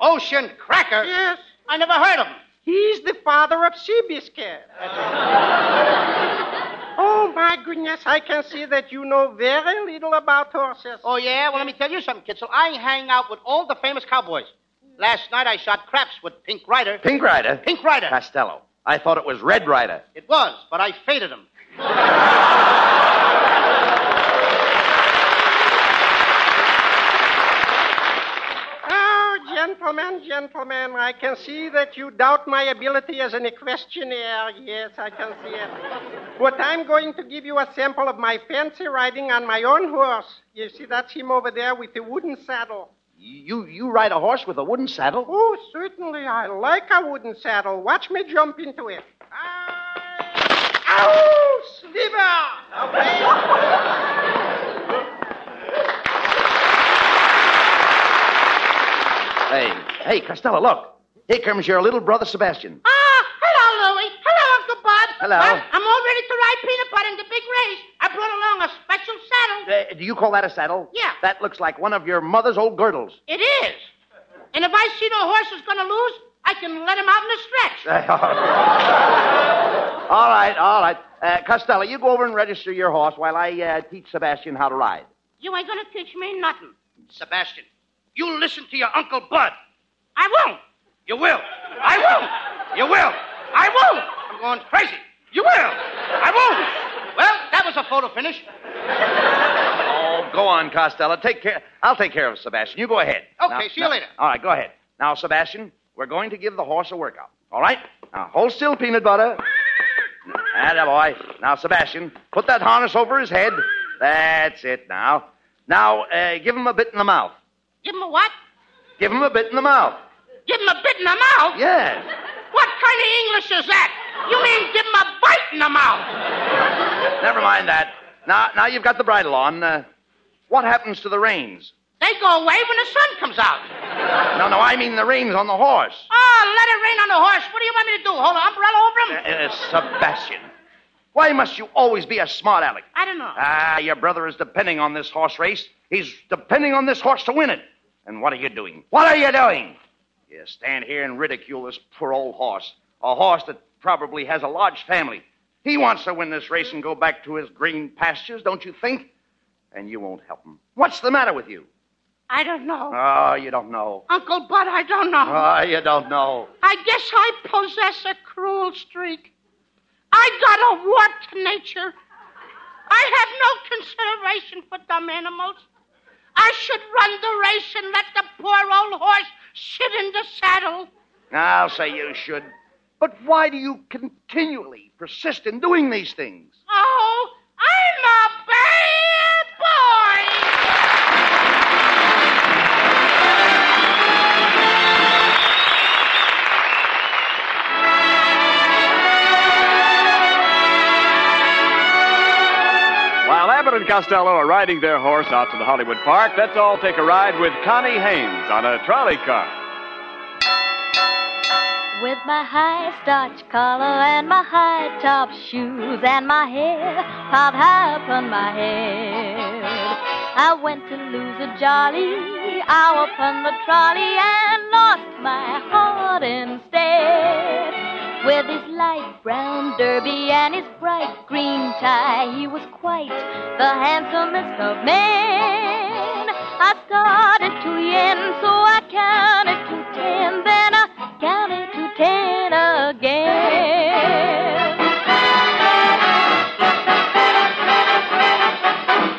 Ocean Cracker? Yes. I never heard of him. He's the father of Seabiscuit. Oh, my goodness, I can see that you know very little about horses. Oh, yeah? Well, let me tell you something, Kitzel. I hang out with all the famous cowboys. Last night I shot craps with Pink Rider. Pink Rider? Pink Rider. Costello, I thought it was Red Rider. It was, but I faded him. Oh, gentlemen, gentlemen, I can see that you doubt my ability as an equestrianer. Yes, I can see it. But I'm going to give you a sample of my fancy riding on my own horse. You see, that's him over there with the wooden saddle. You you ride a horse with a wooden saddle? Oh, certainly. I like a wooden saddle. Watch me jump into it. I... Ow! Sliver! Okay. Hey, hey, Costello, look. Here comes your little brother, Sebastian. Ah! Hello. Well, I'm all ready to ride peanut butter in the big race. I brought along a special saddle. Uh, do you call that a saddle? Yeah. That looks like one of your mother's old girdles. It is. And if I see the horse is going to lose, I can let him out in a stretch. all right, all right. Uh, Costello, you go over and register your horse while I uh, teach Sebastian how to ride. You ain't going to teach me nothing. Sebastian, you listen to your Uncle Bud. I won't. You will. I won't. You will. I won't. I'm going crazy. You will. I won't. Well, that was a photo finish. Oh, go on, Costello. Take care. I'll take care of Sebastian. You go ahead. Okay, now, see now, you later. All right, go ahead. Now, Sebastian, we're going to give the horse a workout. All right? Now, hold still, peanut butter. Atta boy. Now, Sebastian, put that harness over his head. That's it now. Now, uh, give him a bit in the mouth. Give him a what? Give him a bit in the mouth. Give him a bit in the mouth? Yes. What kind of English is that? You mean give him a bite in the mouth? Never mind that. Now, now you've got the bridle on. Uh, what happens to the reins? They go away when the sun comes out. No, no, I mean the reins on the horse. Oh, let it rain on the horse. What do you want me to do? Hold an umbrella over him? Uh, uh, Sebastian, why must you always be a smart aleck? I don't know. Ah, your brother is depending on this horse race. He's depending on this horse to win it. And what are you doing? What are you doing? You stand here and ridicule this poor old horse, a horse that probably has a large family. He wants to win this race and go back to his green pastures, don't you think? And you won't help him. What's the matter with you? I don't know. Oh, you don't know. Uncle Bud, I don't know. Oh, you don't know. I guess I possess a cruel streak. I got a warped nature. I have no consideration for dumb animals. I should run the race and let the poor old horse sit in the saddle. I'll say you should. But why do you continually persist in doing these things? Oh, I'm a bad boy. Abbott and Costello are riding their horse out to the Hollywood Park. Let's all take a ride with Connie Haynes on a trolley car. With my high starch collar and my high top shoes and my hair piled high upon my head, I went to lose a jolly hour upon the trolley and lost my heart instead. With his light brown derby and his bright green tie, he was quite the handsomest of men. I started to yen, so I counted to ten, then I counted to ten again.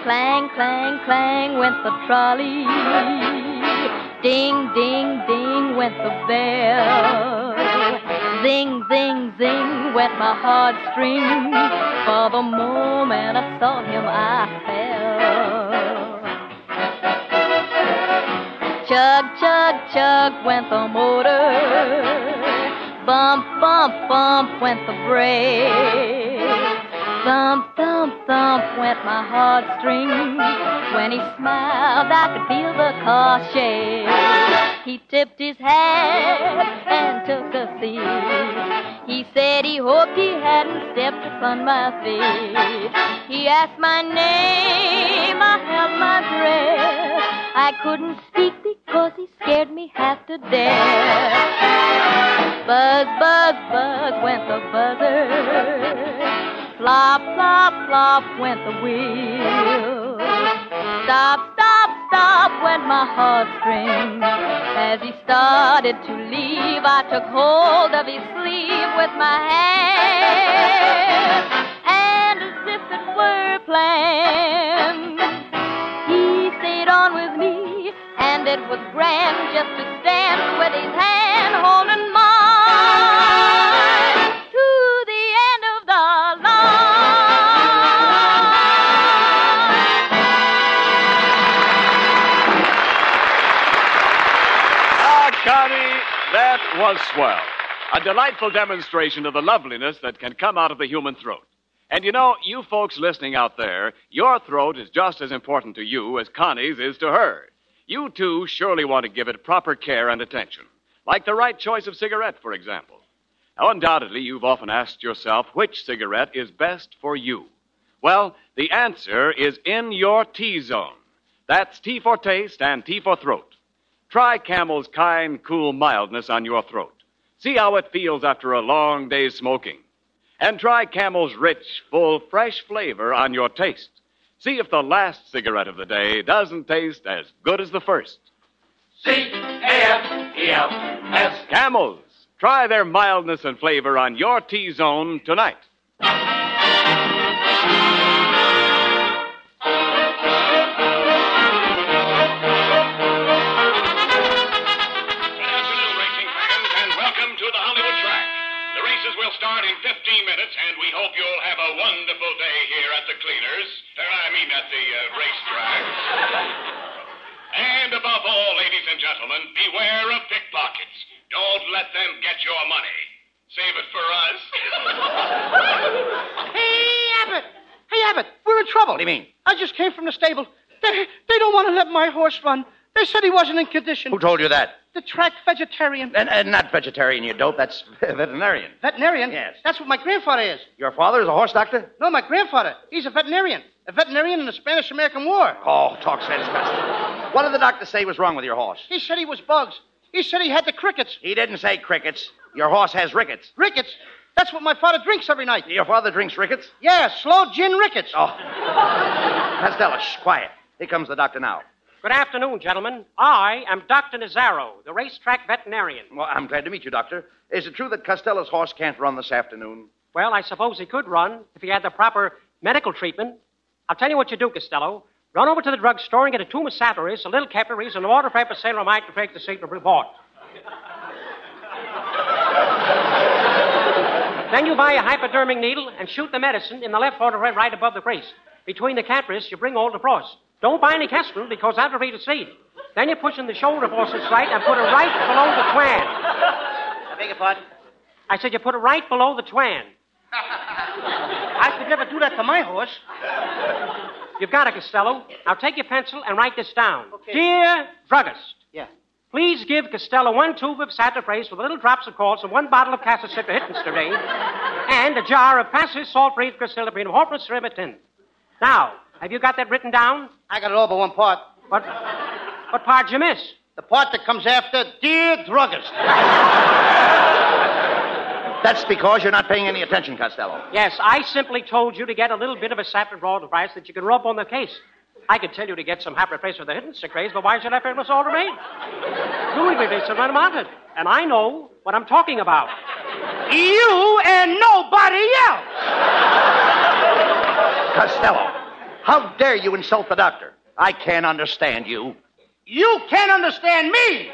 Clang, clang, clang went the trolley. Ding, ding, ding went the bell. Zing, zing, zing went my heartstrings. For the moment I saw him, I fell. Chug, chug, chug went the motor. Bump, bump, bump went the brake. Thump, thump, thump went my heartstrings. When he smiled, I could feel the car shake. He tipped his hat and took a seat. He said he hoped he hadn't stepped upon my feet. He asked my name, I held my breath. I couldn't speak because he scared me half to death. Buzz, buzz, buzz went the buzzer. Flop, flop, flop went the wheel. Stop, stop, stop went my heartstrings. As he started to leave, I took hold of his sleeve with my hand, and as if it were planned, he stayed on with me, and it was grand just to stand with his hand holding mine. That was swell. A delightful demonstration of the loveliness that can come out of the human throat. And you know, you folks listening out there, your throat is just as important to you as Connie's is to her. You, too, surely want to give it proper care and attention, like the right choice of cigarette, for example. Now, undoubtedly, you've often asked yourself which cigarette is best for you. Well, the answer is in your T-zone. That's T for taste and T for throat. Try Camel's kind, cool mildness on your throat. See how it feels after a long day's smoking. And try Camel's rich, full, fresh flavor on your taste. See if the last cigarette of the day doesn't taste as good as the first. C A M E L S. Camel's. Try their mildness and flavor on your T-zone tonight. Start in fifteen minutes, and we hope you'll have a wonderful day here at the cleaners. Or I mean at the uh, racetrack. And above all, ladies and gentlemen, beware of pickpockets. Don't let them get your money. Save it for us. Hey, Abbott. Hey, Abbott, we're in trouble. How, what do you mean? I just came from the stable. They, they don't want to let my horse run. They said he wasn't in condition. Who told you that? The track vegetarian. And, and not vegetarian, you dope. That's veterinarian. Veterinarian? Yes. That's what my grandfather is. Your father is a horse doctor? No, my grandfather. He's a veterinarian. A veterinarian in the Spanish-American War. Oh, talk sense, Custer. What did the doctor say was wrong with your horse? He said he was bugs. He said he had the crickets. He didn't say crickets. Your horse has rickets. Rickets? That's what my father drinks every night. Your father drinks rickets? Yeah, slow gin rickets. Oh. Costello, shh, quiet. Here comes the doctor now. Good afternoon, gentlemen. I am Doctor Nazarro, the racetrack veterinarian. Well, I'm glad to meet you, Doctor. Is it true that Costello's horse can't run this afternoon? Well, I suppose he could run if he had the proper medical treatment. I'll tell you what you do, Costello. Run over to the drugstore and get a tube of salaries, a little capillaries, and an order for episalamide to break the secret report. Then you buy a hypodermic needle and shoot the medicine in the left order right above the brace. Between the capillaries, you bring all the frost. Don't buy any Kestrel because that'll be the seed. Then you push in the shoulder forceps right and put it right below the twan. I beg your pardon? I said you put it right below the twan. I could never do that to my horse. You've got it, Costello. Now take your pencil and write this down. Okay. Dear druggist. Yeah. Please give Costello one tube of saturase with little drops of quartz and one bottle of castor citristerate and a jar of passive salt-free crystalline horpus remitin. Now, have you got that written down? I got it all but one part. What, what part did you miss? The part that comes after Dear Druggist. That's because you're not paying any attention, Costello. Yes, I simply told you to get a little bit of a saffron device that you can rub on the case. I could tell you to get some hyperface with the hidden secrets, but why should I feel all remain? Doing me this unmounted. And I know what I'm talking about. You and nobody else! Costello, how dare you insult the doctor? I can't understand you. You can't understand me!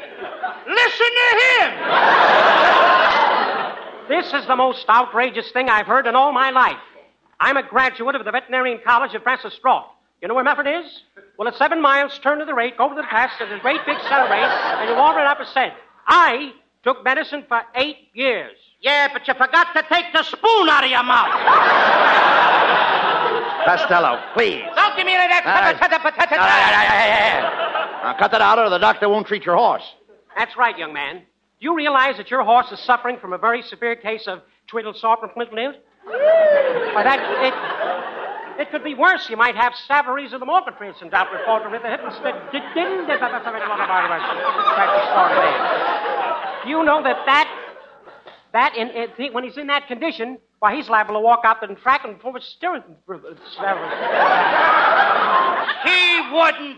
Listen to him! This is the most outrageous thing I've heard in all my life. I'm a graduate of the Veterinarian College at Francis Straw. You know where Mefford is? Well, at seven miles, turn to the right, go over the pass, there's a great big cellar race, and you water it up a cent. I took medicine for eight years. Yeah, but you forgot to take the spoon out of your mouth. Costello, please. Don't give me any of that. Now, cut that out or the doctor won't treat your horse. That's right, young man. Do you realize that your horse is suffering from a very severe case of twiddle sop and twiddle? Well, that... It, It could be worse. You might have Savaries and the Morphotrins and doubt reporter with the hypnospit. You know that that, that in, in, when he's in that condition, why, he's liable to walk out the track and forward steering. He wouldn't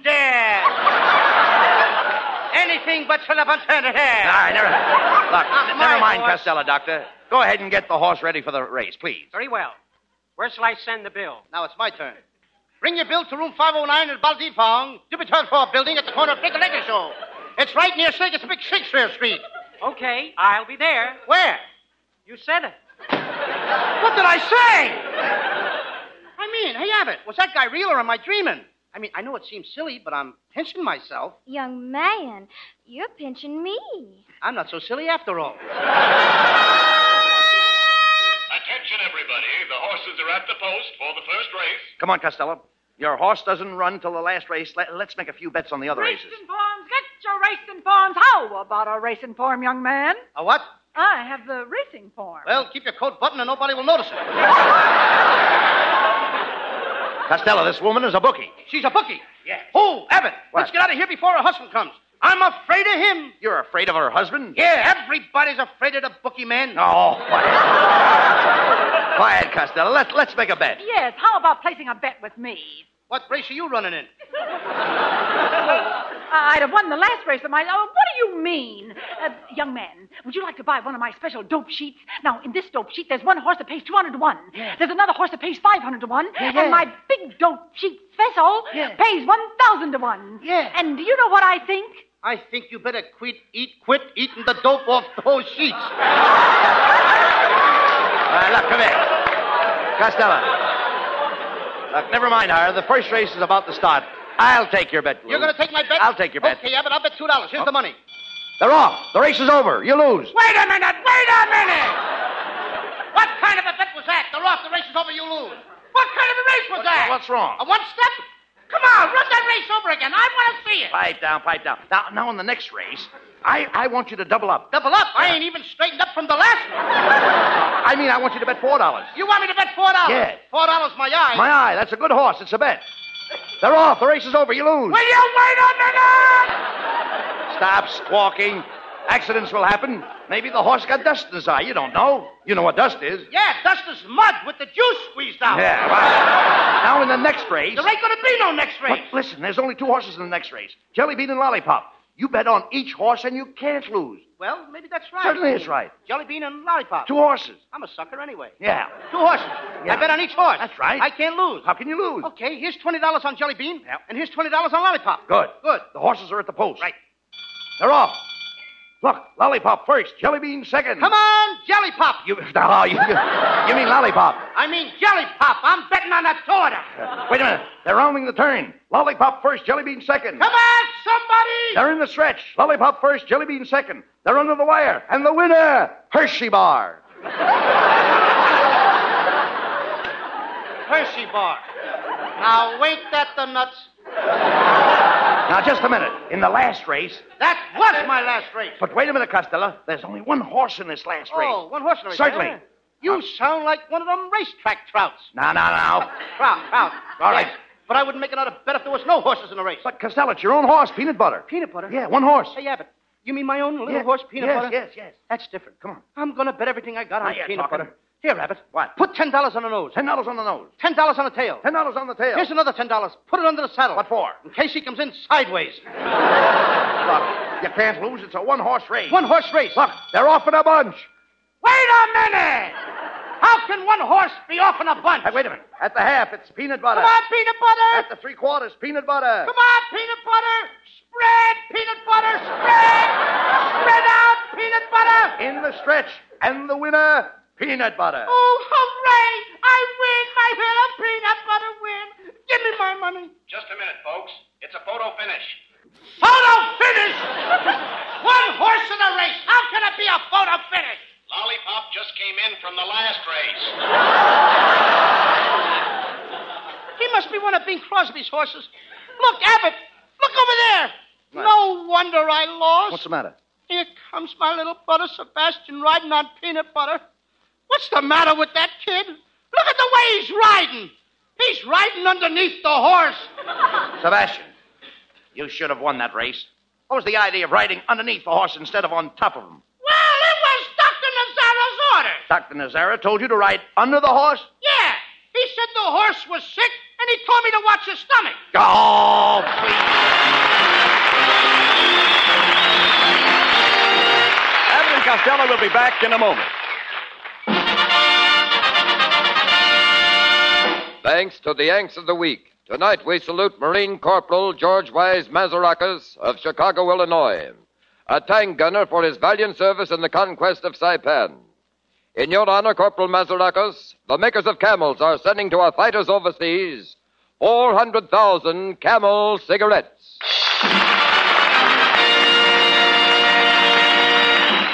dare. Anything but fill up on turn of hair. All right, never, look, never mind, horse. Costello, doctor. Go ahead and get the horse ready for the race, please. Very well. Where shall I send the bill? Now it's my turn. Bring your bill to room five oh nine at Baldifang, Dubitor four building at the corner of Big and Show. It's right near Circus Big Shakespeare Street. Okay, I'll be there. Where? You said it. What did I say? I mean, hey, Abbott, was that guy real or am I dreaming? I mean, I know it seems silly, but I'm pinching myself. Young man, you're pinching me. I'm not so silly after all. Attention, everybody. The horses are at the post for the first race. Come on, Costello. Your horse doesn't run till the last race. Let, let's make a few bets on the other race races. Racing forms. Get your racing forms. How about a racing form, young man? A what? I have the racing form. Well, keep your coat buttoned and nobody will notice it. Costello, this woman is a bookie. She's a bookie? Yes. Who? Abbott. What? Let's get out of here before her husband comes. I'm afraid of him. You're afraid of her husband? Yeah, everybody's afraid of the bookie man. Oh, quiet. Quiet, Costello. Let's, let's make a bet. Yes, how about placing a bet with me? What race are you running in? I'd have won the last race of my... Oh, what do you mean? Uh, young man, would you like to buy one of my special dope sheets? Now, in this dope sheet, there's one horse that pays two hundred to one. Yeah. There's another horse that pays five hundred to one. Yeah, yeah. And my big dope sheet vessel yeah. pays one thousand to one. Yeah. And do you know what I think? I think you better quit, eat, quit eating the dope off those sheets. All right, look, come here. Costello. Look, never mind, Hire. The first race is about to start. I'll take your bet, Lou. You're going to take my bet? I'll take your bet. Okay, Abbott, I'll bet two dollars. Here's oh. the money. They're off. The race is over. You lose. Wait a minute! Wait a minute! What kind of a bet was that? They're off. The race is over. You lose. What kind of a bet? race was what, that? What's wrong? A one-step? Come on, run that race over again. I want to see it. Pipe down, pipe down. Now, now in the next race, I, I want you to double up. Double up? Yeah. I ain't even straightened up from the last one. I mean, I want you to bet four dollars. You want me to bet four dollars? Yeah. four dollars my eye. My eye. That's a good horse. It's a bet. They're off. The race is over. You lose. Will you wait a minute? Stop squawking. Accidents will happen. Maybe the horse got dust in his eye. You don't know. You know what dust is. Yeah, dust is mud with the juice squeezed out. Yeah, well, now in the next race... There ain't going to be no next race. But listen, there's only two horses in the next race. Jelly Bean and Lollipop. You bet on each horse and you can't lose. Well, maybe that's right. Certainly it's right. Jelly Bean and Lollipop. Two horses. I'm a sucker anyway. Yeah. Two horses. Yeah. I bet on each horse. That's right. I can't lose. How can you lose? Okay, here's twenty dollars on Jelly Bean, yeah. and here's twenty dollars on Lollipop. Good. Good. The horses are at the post. Right. They're off. Look, Lollipop first, Jelly Bean second. Come on, Jelly Pop. You, no, you, you mean Lollipop. I mean Jelly Pop. I'm betting on a torta. Uh, wait a minute. They're rounding the turn. Lollipop first, Jelly Bean second. Come on, somebody. They're in the stretch. Lollipop first, Jelly Bean second. They're under the wire. And the winner, Hershey Bar. Hershey Bar. Now, ain't that the nuts? Now, just a minute. In the last race... That was my last race. But wait a minute, Costello. There's only one horse in this last race. Oh, one horse in the race. Certainly. Yeah. You uh, sound like one of them racetrack trouts. No, no, no. Trout, trout. All yes. right. But I wouldn't make another bet if there was no horses in the race. But, Costello, it's your own horse, Peanut Butter. Peanut Butter? Yeah, one horse. Hey, Abbott, you mean my own little yeah. horse, Peanut yes, Butter? Yes, yes, yes. That's different. Come on. I'm going to bet everything I got Not on Peanut talking. Butter. Here, Rabbit. What? Put ten dollars on the nose. ten dollars on the nose. ten dollars on the tail. ten dollars on the tail. Here's another ten dollars. Put it under the saddle. What for? In case he comes in sideways. Look, you can't lose. It's a one-horse race. One-horse race. Look, they're off in a bunch. Wait a minute! How can one horse be off in a bunch? Hey, wait a minute. At the half, it's Peanut Butter. Come on, Peanut Butter! At the three-quarters, Peanut Butter. Come on, Peanut Butter! Spread, Peanut Butter, spread! Spread out, Peanut Butter! In the stretch, and the winner... Peanut Butter. Oh, hooray! I win! My little Peanut Butter win! Give me my money. Just a minute, folks. It's a photo finish. Photo finish? One horse in a race. How can it be a photo finish? Lollipop just came in from the last race. He must be one of Bing Crosby's horses. Look, Abbott. Look over there. What? No wonder I lost. What's the matter? Here comes my little brother Sebastian riding on Peanut Butter. What's the matter with that kid? Look at the way he's riding. He's riding underneath the horse. Sebastian, you should have won that race. What was the idea of riding underneath the horse instead of on top of him? Well, it was Doctor Nazarro's order. Doctor Nazarro told you to ride under the horse? Yeah. He said the horse was sick, and he told me to watch his stomach. Oh, please. Abbott and Costello will be back in a moment. Thanks to the Yanks of the Week. Tonight we salute Marine Corporal George Wise Mazarakis of Chicago, Illinois, a tank gunner for his valiant service in the conquest of Saipan. In your honor, Corporal Mazarakis, the makers of camels are sending to our fighters overseas four hundred thousand camel cigarettes.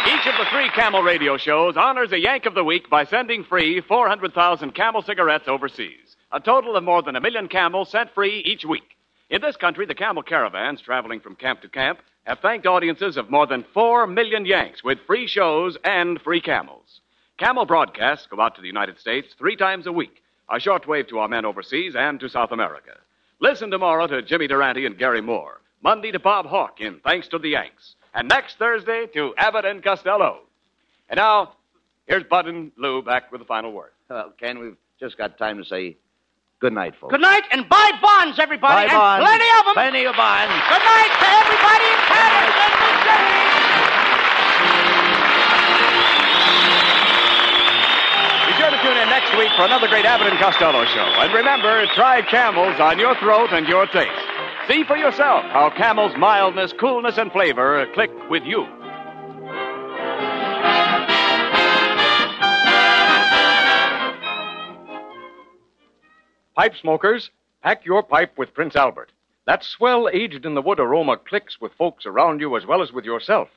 Each of the three Camel radio shows honors a Yank of the Week by sending free four hundred thousand camel cigarettes overseas. A total of more than a million camels set free each week. In this country, the camel caravans traveling from camp to camp have thanked audiences of more than four million Yanks with free shows and free camels. Camel broadcasts go out to the United States three times a week, a shortwave to our men overseas and to South America. Listen tomorrow to Jimmy Durante and Gary Moore, Monday to Bob Hawke in Thanks to the Yanks, and next Thursday to Abbott and Costello. And now, here's Bud and Lou back with the final word. Well, Ken, we've just got time to say... good night, folks. Good night, and buy bonds, everybody. Buy bonds. Plenty of them. Plenty of bonds. Good night to everybody in Patterson. Be sure to tune in next week for another great Abbott and Costello show. And remember, try camels on your throat and your taste. See for yourself how camels' mildness, coolness, and flavor click with you. Pipe smokers, pack your pipe with Prince Albert. That swell aged in the wood aroma clicks with folks around you as well as with yourself.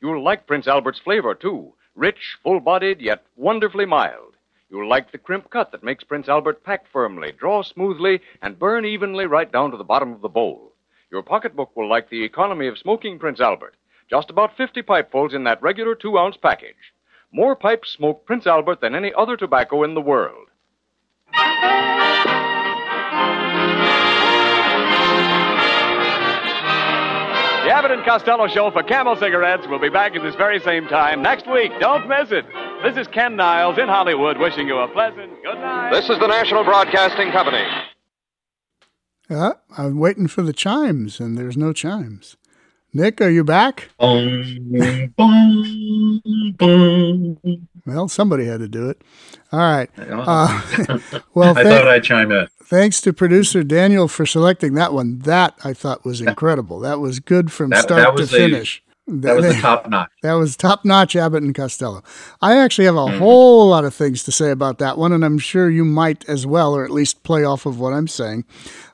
You'll like Prince Albert's flavor, too. Rich, full-bodied, yet wonderfully mild. You'll like the crimp cut that makes Prince Albert pack firmly, draw smoothly, and burn evenly right down to the bottom of the bowl. Your pocketbook will like the economy of smoking Prince Albert. Just about fifty pipefuls in that regular two-ounce package. More pipes smoke Prince Albert than any other tobacco in the world. The Abbott and Costello Show for Camel Cigarettes will be back at this very same time next week. Don't miss it. This is Ken Niles in Hollywood wishing you a pleasant good night. This is the National Broadcasting Company. Uh, I'm waiting for the chimes, and there's no chimes. Nick, are you back? Boom, boom, boom. Well, somebody had to do it. All right. Uh, well, I th- thought I'd chime in. Thanks to producer Daniel for selecting that one. That, I thought, was incredible. That was good from that, start that to finish. A, that, that was a top notch. That was top-notch Abbott and Costello. I actually have a mm. whole lot of things to say about that one, and I'm sure you might as well, or at least play off of what I'm saying.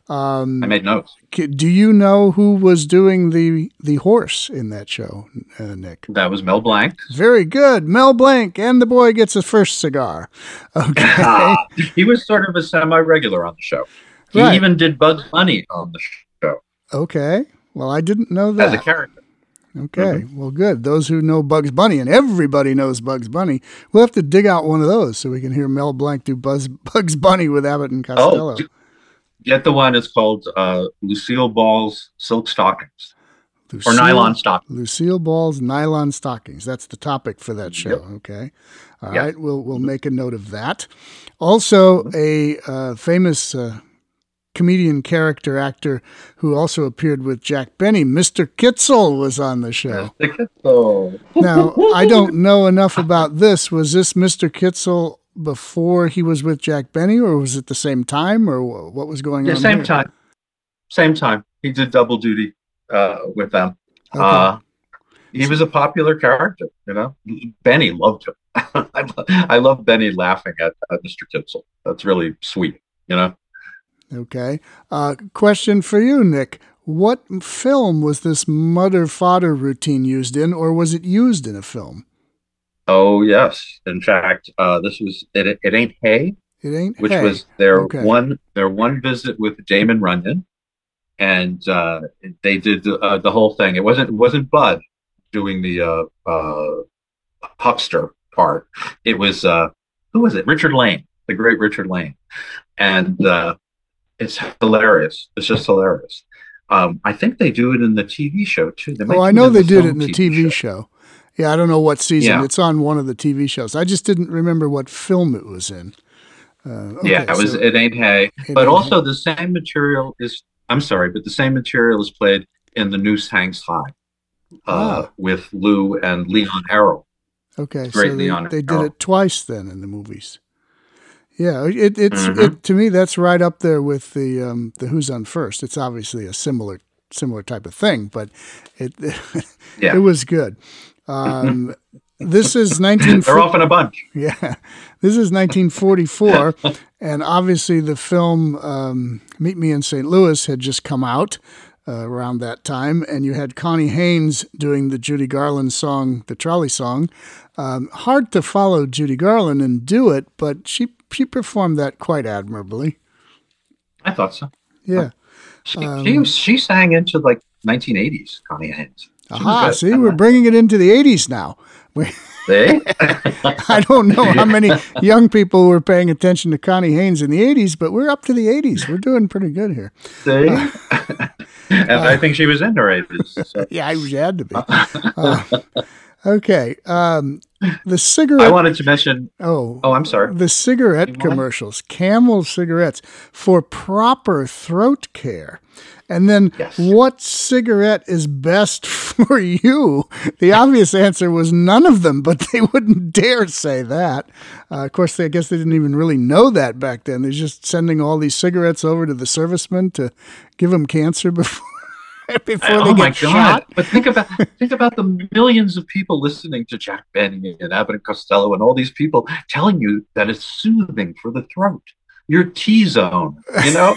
Um, I made notes. Do you know who was doing the the horse in that show, uh, Nick? That was Mel Blanc. Very good. Mel Blanc, and the boy gets his first cigar. Okay. He was sort of a semi-regular on the show. He right. even did Bugs Bunny on the show. Okay. Well, I didn't know that. As a character. Okay. Mm-hmm. Well, good. Those who know Bugs Bunny, and everybody knows Bugs Bunny, we'll have to dig out one of those so we can hear Mel Blanc do Buzz, Bugs Bunny with Abbott and Costello. Oh, do- Get the one. It's called uh, Lucille Ball's Silk Stockings, Lucille, or Nylon Stockings. Lucille Ball's Nylon Stockings. That's the topic for that show. Yep. Okay, all yep. right. We'll we'll make a note of that. Also, a uh, famous uh, comedian, character actor who also appeared with Jack Benny, Mister Kitzel, was on the show. Mister Kitzel. Now, I don't know enough about this. Was this Mister Kitzel before he was with Jack Benny, or was it the same time, or what was going yeah, on? Same there? time, same time. He did double duty uh, with them. Okay. Uh, he was a popular character, you know. Benny loved him. I, love, I love Benny laughing at, at Mister Kitzel. That's really sweet, you know. Okay. Uh, question for you, Nick. What film was this mudder fodder routine used in, or was it used in a film? Oh, yes. In fact, uh, this was it, it Ain't Hay, It Ain't which hay. was their okay. one their one visit with Damon Runyon. And uh, they did uh, the whole thing. It wasn't it wasn't Bud doing the uh, uh, huckster part. It was, uh, who was it? Richard Lane, the great Richard Lane. And uh, it's hilarious. It's just hilarious. Um, I think they do it in the T V show, too. They oh, I know they did it in the T V show. show. Yeah, I don't know what season. Yeah. It's on one of the T V shows. I just didn't remember what film it was in. Uh, okay, yeah, it was. So, it Ain't Hay. It but ain't also, hay. the same material is. I'm sorry, but the same material is played in The Noose Hangs High uh, ah. with Lou and Leon Harrell. Okay, Great so they, Leon they did it twice then in the movies. Yeah, it, it's mm-hmm. it, to me that's right up there with the um, the Who's on First. It's obviously a similar similar type of thing, but it yeah. it was good. Um, this is nineteen. They're off in a bunch. Yeah, this is nineteen forty-four, and obviously the film um, "Meet Me in Saint Louis" had just come out uh, around that time, and you had Connie Haynes doing the Judy Garland song, the trolley song. Um, hard to follow Judy Garland and do it, but she she performed that quite admirably. I thought so. Yeah, she um, she, she sang into like nineteen eighties, Connie Haynes. Aha, see, we're bringing it into the eighties now. I don't know how many young people were paying attention to Connie Haynes in the eighties, but we're up to the eighties. We're doing pretty good here. See? Uh, and I think she was in her eighties. So. Yeah, she had to be. Uh, okay. Um, the cigarette. I wanted to mention. Oh, oh, I'm sorry. The cigarette commercials, Camel cigarettes for proper throat care. And then yes. what cigarette is best for you? The obvious answer was none of them, but they wouldn't dare say that. Uh, of course, they, I guess they didn't even really know that back then. They're just sending all these cigarettes over to the servicemen to give them cancer before before I, they oh get my God. shot. But think about think about the millions of people listening to Jack Benny and Abbott and Costello and all these people telling you that it's soothing for the throat. Your T-zone, you know,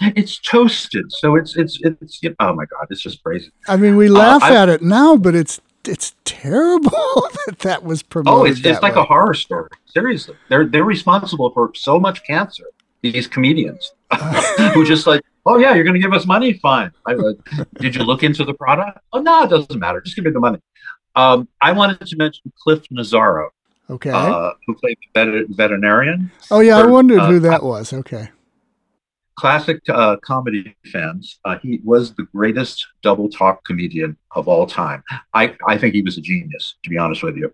it's toasted. So it's, it's, it's, you know, oh my God, it's just crazy. I mean, we laugh uh, at it now, but it's it's terrible that that was promoted. Oh, it's it's like way. a horror story. Seriously, they're they're responsible for so much cancer. These comedians uh, who just like, oh yeah, you're going to give us money, fine. I like, did you look into the product? Oh no, it doesn't matter. Just give me the money. Um, I wanted to mention Cliff Nazarro, okay, uh, who played the vet- veterinarian. Oh yeah, for, I wondered uh, who that was. Okay. Classic uh, comedy fans. Uh, he was the greatest double talk comedian of all time. I, I think he was a genius, to be honest with you.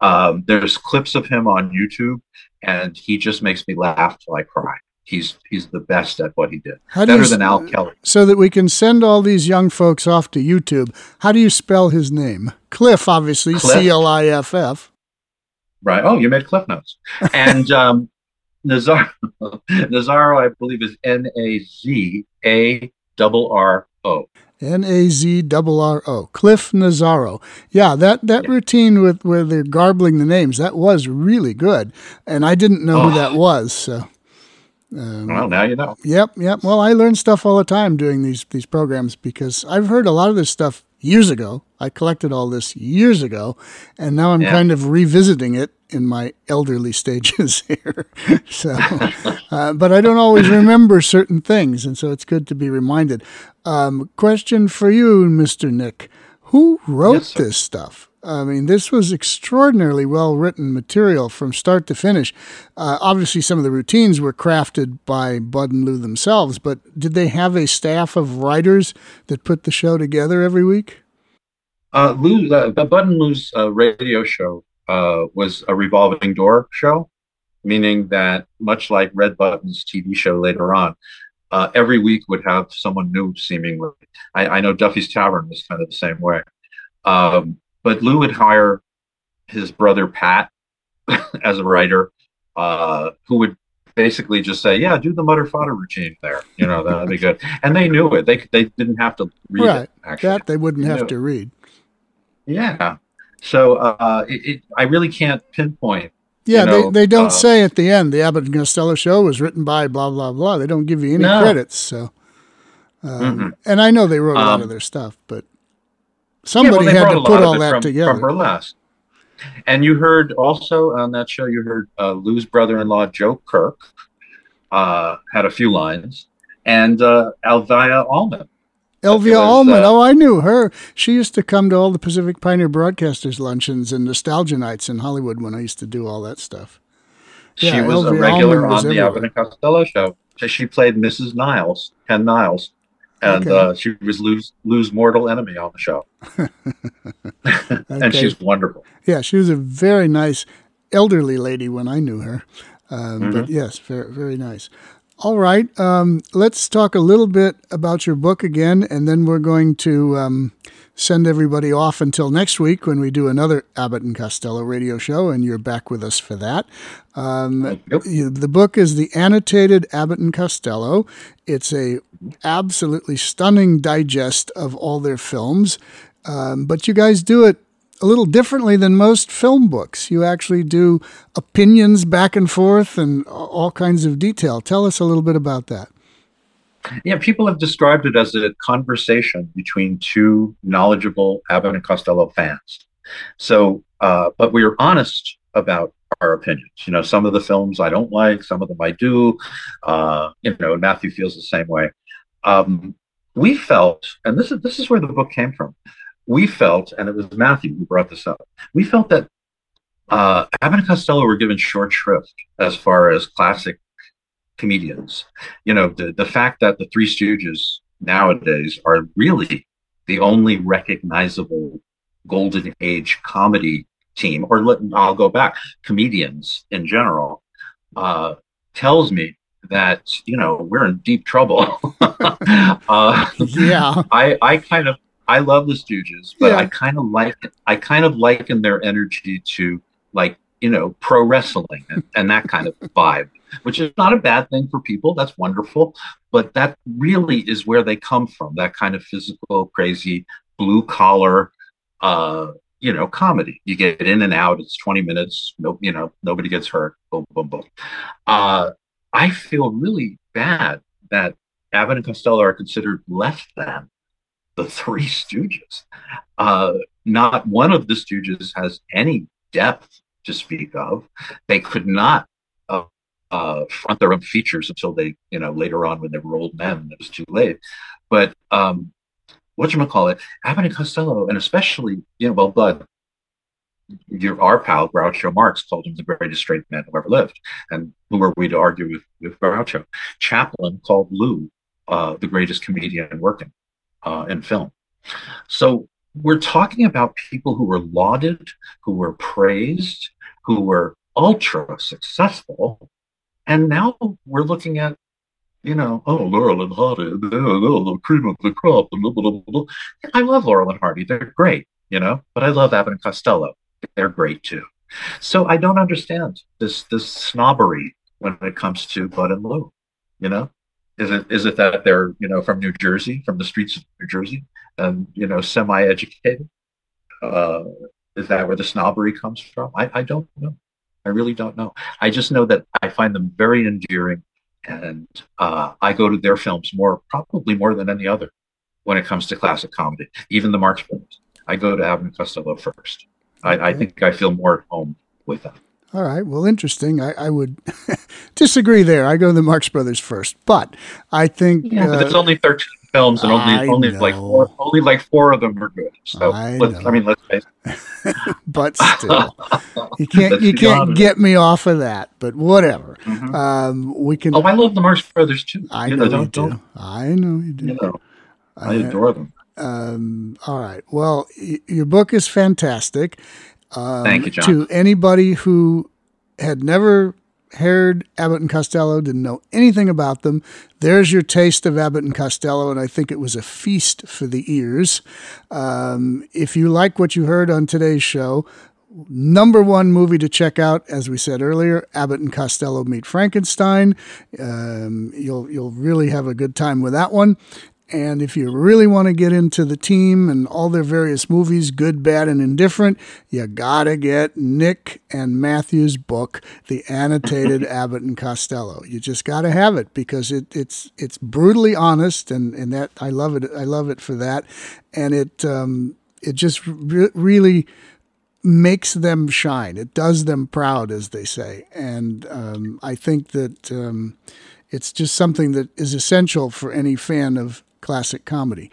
Um, there's clips of him on YouTube, and he just makes me laugh till I cry. He's he's the best at what he did. How Better do you, than Al Kelly. So that we can send all these young folks off to YouTube, how do you spell his name? Cliff, obviously, Cliff. C L I F F. Right. Oh, you made Cliff Notes. And um, Nazarro, Nazarro, I believe, is N A Z A R R O. N A Z R R O. Cliff Nazarro. Yeah, that, that yeah. routine with where they're garbling the names, that was really good. And I didn't know oh. who that was, so... Um, well, now you know. Yep, yep. Well, I learn stuff all the time doing these these programs because I've heard a lot of this stuff years ago. I collected all this years ago, and now I'm yeah. kind of revisiting it in my elderly stages here. So, uh, but I don't always remember certain things, and so it's good to be reminded. Um, question for you, Mister Nick. Who wrote yes, this stuff? I mean, this was extraordinarily well-written material from start to finish. Uh, obviously, some of the routines were crafted by Bud and Lou themselves, but did they have a staff of writers that put the show together every week? Uh, Lou, uh, Bud and Lou's uh, radio show uh, was a revolving door show, meaning that much like Red Button's T V show later on, uh, every week would have someone new, seemingly. I, I know Duffy's Tavern was kind of the same way. Um, But Lou would hire his brother, Pat, as a writer, uh, who would basically just say, yeah, do the mutter fodder routine there. You know, that'd be good. And they knew it. They they didn't have to read right. it, actually. That they wouldn't they have to read. Yeah. So uh, it, it, I really can't pinpoint. Yeah, you know, they, they don't uh, say at the end, the Abbott and Costello show was written by blah, blah, blah. They don't give you any no. credits. So, um, mm-hmm. And I know they wrote a lot um, of their stuff, but. Somebody yeah, well, had to put all that from, together. From and you heard also on that show, you heard uh, Lou's brother-in-law, Joe Kirk, uh, had a few lines. And uh, Elvia Allman. Elvia Allman. Uh, oh, I knew her. She used to come to all the Pacific Pioneer Broadcasters luncheons and nostalgia nights in Hollywood when I used to do all that stuff. Yeah, she was Elvia a regular was on everywhere. The Abbott and Costello show. She played Missus Niles, Ken Niles. And okay. uh, she was Lou's, Lou's mortal enemy on the show. okay. And she's wonderful. Yeah, she was a very nice elderly lady when I knew her. Um, mm-hmm. But yes, very, very nice. All right, um, let's talk a little bit about your book again, and then we're going to um, send everybody off until next week when we do another Abbott and Costello radio show, and you're back with us for that. Um, you. The book is The Annotated Abbott and Costello. It's a absolutely stunning digest of all their films, um, but you guys do it a little differently than most film books. You actually do opinions back and forth and all kinds of detail. Tell us a little bit about that. Yeah, people have described it as a conversation between two knowledgeable Abbott and Costello fans. So, uh, but we are honest about our opinions. You know, some of the films I don't like, some of them I do. Uh, you know, Matthew feels the same way. Um, we felt, and this is this is where the book came from. We felt, and it was Matthew who brought this up, we felt that uh, Abbott and Costello were given short shrift as far as classic comedians. You know, the, the fact that the Three Stooges nowadays are really the only recognizable golden age comedy team, or let, I'll go back, comedians in general, uh, tells me that, you know, we're in deep trouble. uh, yeah. I, I kind of, I love the Stooges, but yeah. I kind of like I kind of liken their energy to, like, you know, pro wrestling and, and that kind of vibe, which is not a bad thing for people. That's wonderful. But that really is where they come from, that kind of physical, crazy, blue-collar, uh, you know, comedy. You get in and out. It's twenty minutes. No, you know, nobody gets hurt. Boom, boom, boom. Uh, I feel really bad that Abbott and Costello are considered less than the Three Stooges. Uh, not one of the Stooges has any depth to speak of. They could not uh, uh, front their own features until they, you know, later on when they were old men, it was too late. But um, whatchamacallit, Abbott and Costello, and especially, you know, well, but your, our pal Groucho Marx called him the greatest straight man who ever lived. And who are we to argue with, with Groucho? Chaplin called Lou uh, the greatest comedian working uh, in film. So we're talking about people who were lauded, who were praised, who were ultra successful. And now we're looking at, you know, oh, Laurel and Hardy, they're the cream of the crop. Blah, blah, blah, blah. I love Laurel and Hardy. They're great, you know, but I love Abbott and Costello. They're great too. So I don't understand this this snobbery when it comes to Bud and Lou. You know, is it is it that they're, you know, from New Jersey, from the streets of New Jersey, and, you know, semi-educated? Uh, is that where the snobbery comes from? I, I don't know. I really don't know. I just know that I find them very endearing, and uh, I go to their films more, probably more than any other, when it comes to classic comedy. Even the Marx Brothers, I go to Abbott and Costello first. I, I think I feel more at home with them. All right. Well, interesting. I, I would disagree there. I go to the Marx Brothers first, but I think yeah, uh, but it's only thirteen films, and only only like four, only like four of them are good. So I, let's, I mean, let's face it. But still, you can't you can't get me off of that. But whatever. Mm-hmm. Um, we can. Oh, I love the Marx Brothers too. I you know, know don't, you do. Don't, I know you do. You know, I, I adore them. Um, all right. Well, y- your book is fantastic. Um, Thank you, John. To anybody who had never heard Abbott and Costello, didn't know anything about them, there's your taste of Abbott and Costello, and I think it was a feast for the ears. Um, if you like what you heard on today's show, number one movie to check out, as we said earlier, Abbott and Costello Meet Frankenstein. Um, you'll you'll really have a good time with that one. And if you really want to get into the team and all their various movies, good, bad, and indifferent, you gotta get Nick and Matthew's book, The Annotated Abbott and Costello. You just gotta have it, because it, it's it's brutally honest, and, and that I love it. I love it for that, and it um, it just re- really makes them shine. It does them proud, as they say, and um, I think that um, it's just something that is essential for any fan of classic comedy.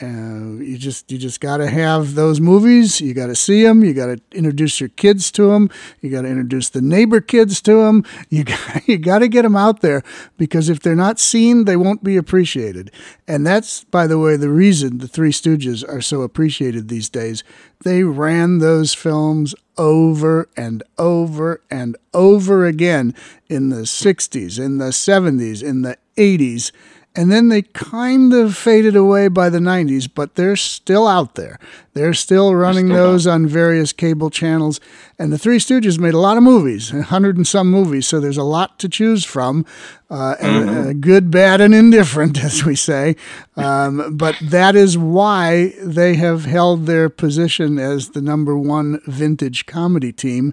Uh, you just you just got to have those movies. You got to see them. You got to introduce your kids to them. You got to introduce the neighbor kids to them. You got, you got to get them out there, because if they're not seen, they won't be appreciated. And that's, by the way, the reason the Three Stooges are so appreciated these days. They ran those films over and over and over again in the sixties, in the seventies, in the eighties. And then they kind of faded away by the nineties, but they're still out there. They're still running they're still those out on various cable channels. And the Three Stooges made a lot of movies, a hundred and some movies, so there's a lot to choose from. Uh, and, mm-hmm. uh, good, bad, and indifferent, as we say. Um, but that is why they have held their position as the number one vintage comedy team.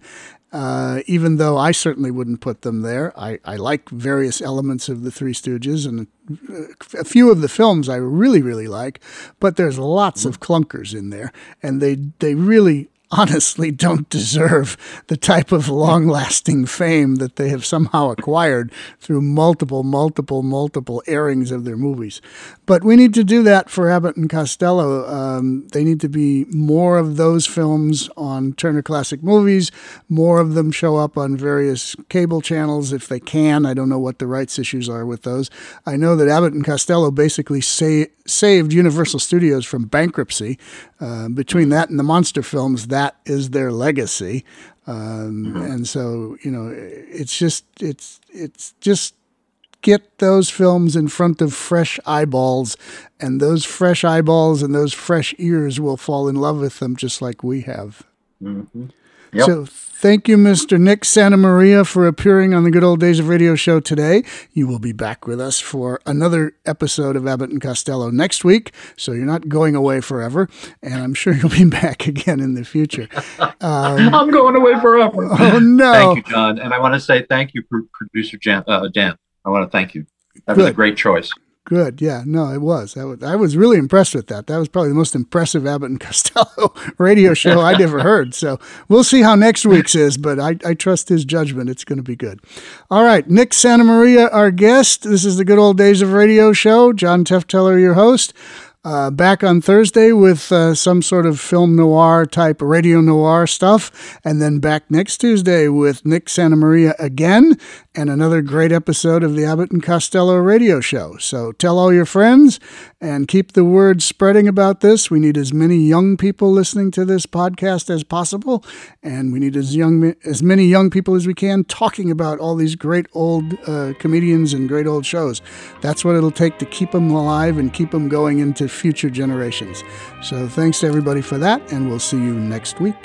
Uh, even though I certainly wouldn't put them there. I, I like various elements of the Three Stooges, and a few of the films I really, really like, but there's lots of clunkers in there, and they, they really honestly don't deserve the type of long-lasting fame that they have somehow acquired through multiple, multiple, multiple airings of their movies. But we need to do that for Abbott and Costello. Um, they need to be more of those films on Turner Classic Movies. More of them show up on various cable channels if they can. I don't know what the rights issues are with those. I know that Abbott and Costello basically sa- saved Universal Studios from bankruptcy. Uh, between that and the monster films, that That is their legacy, um, and so, you know, it's just it's it's just get those films in front of fresh eyeballs, and those fresh eyeballs and those fresh ears will fall in love with them, just like we have. Mm-hmm. Yep. So thank you, Mister Nick Santa Maria, for appearing on the Good Old Days of Radio show today. You will be back with us for another episode of Abbott and Costello next week, so you're not going away forever, and I'm sure you'll be back again in the future. Um, I'm going away forever. Oh, no. Thank you, John. And I want to say thank you, Producer Jan, uh, Dan. I want to thank you. That Good. was a great choice. Good. Yeah. No, it was. That was. I was really impressed with that. That was probably the most impressive Abbott and Costello radio show I'd ever heard. So we'll see how next week's is, but I, I trust his judgment. It's going to be good. All right. Nick Santa Maria, our guest. This is the Good Old Days of Radio show. John Tefteller, your host. Uh, back on Thursday with uh, some sort of film noir type radio noir stuff, and then back next Tuesday with Nick Santa Maria again and another great episode of the Abbott and Costello radio show. So tell all your friends and keep the word spreading about this. We need as many young people listening to this podcast as possible, and we need as young as many young people as we can talking about all these great old uh, comedians and great old shows. That's what it'll take to keep them alive and keep them going into future generations. So thanks to everybody for that, and we'll see you next week.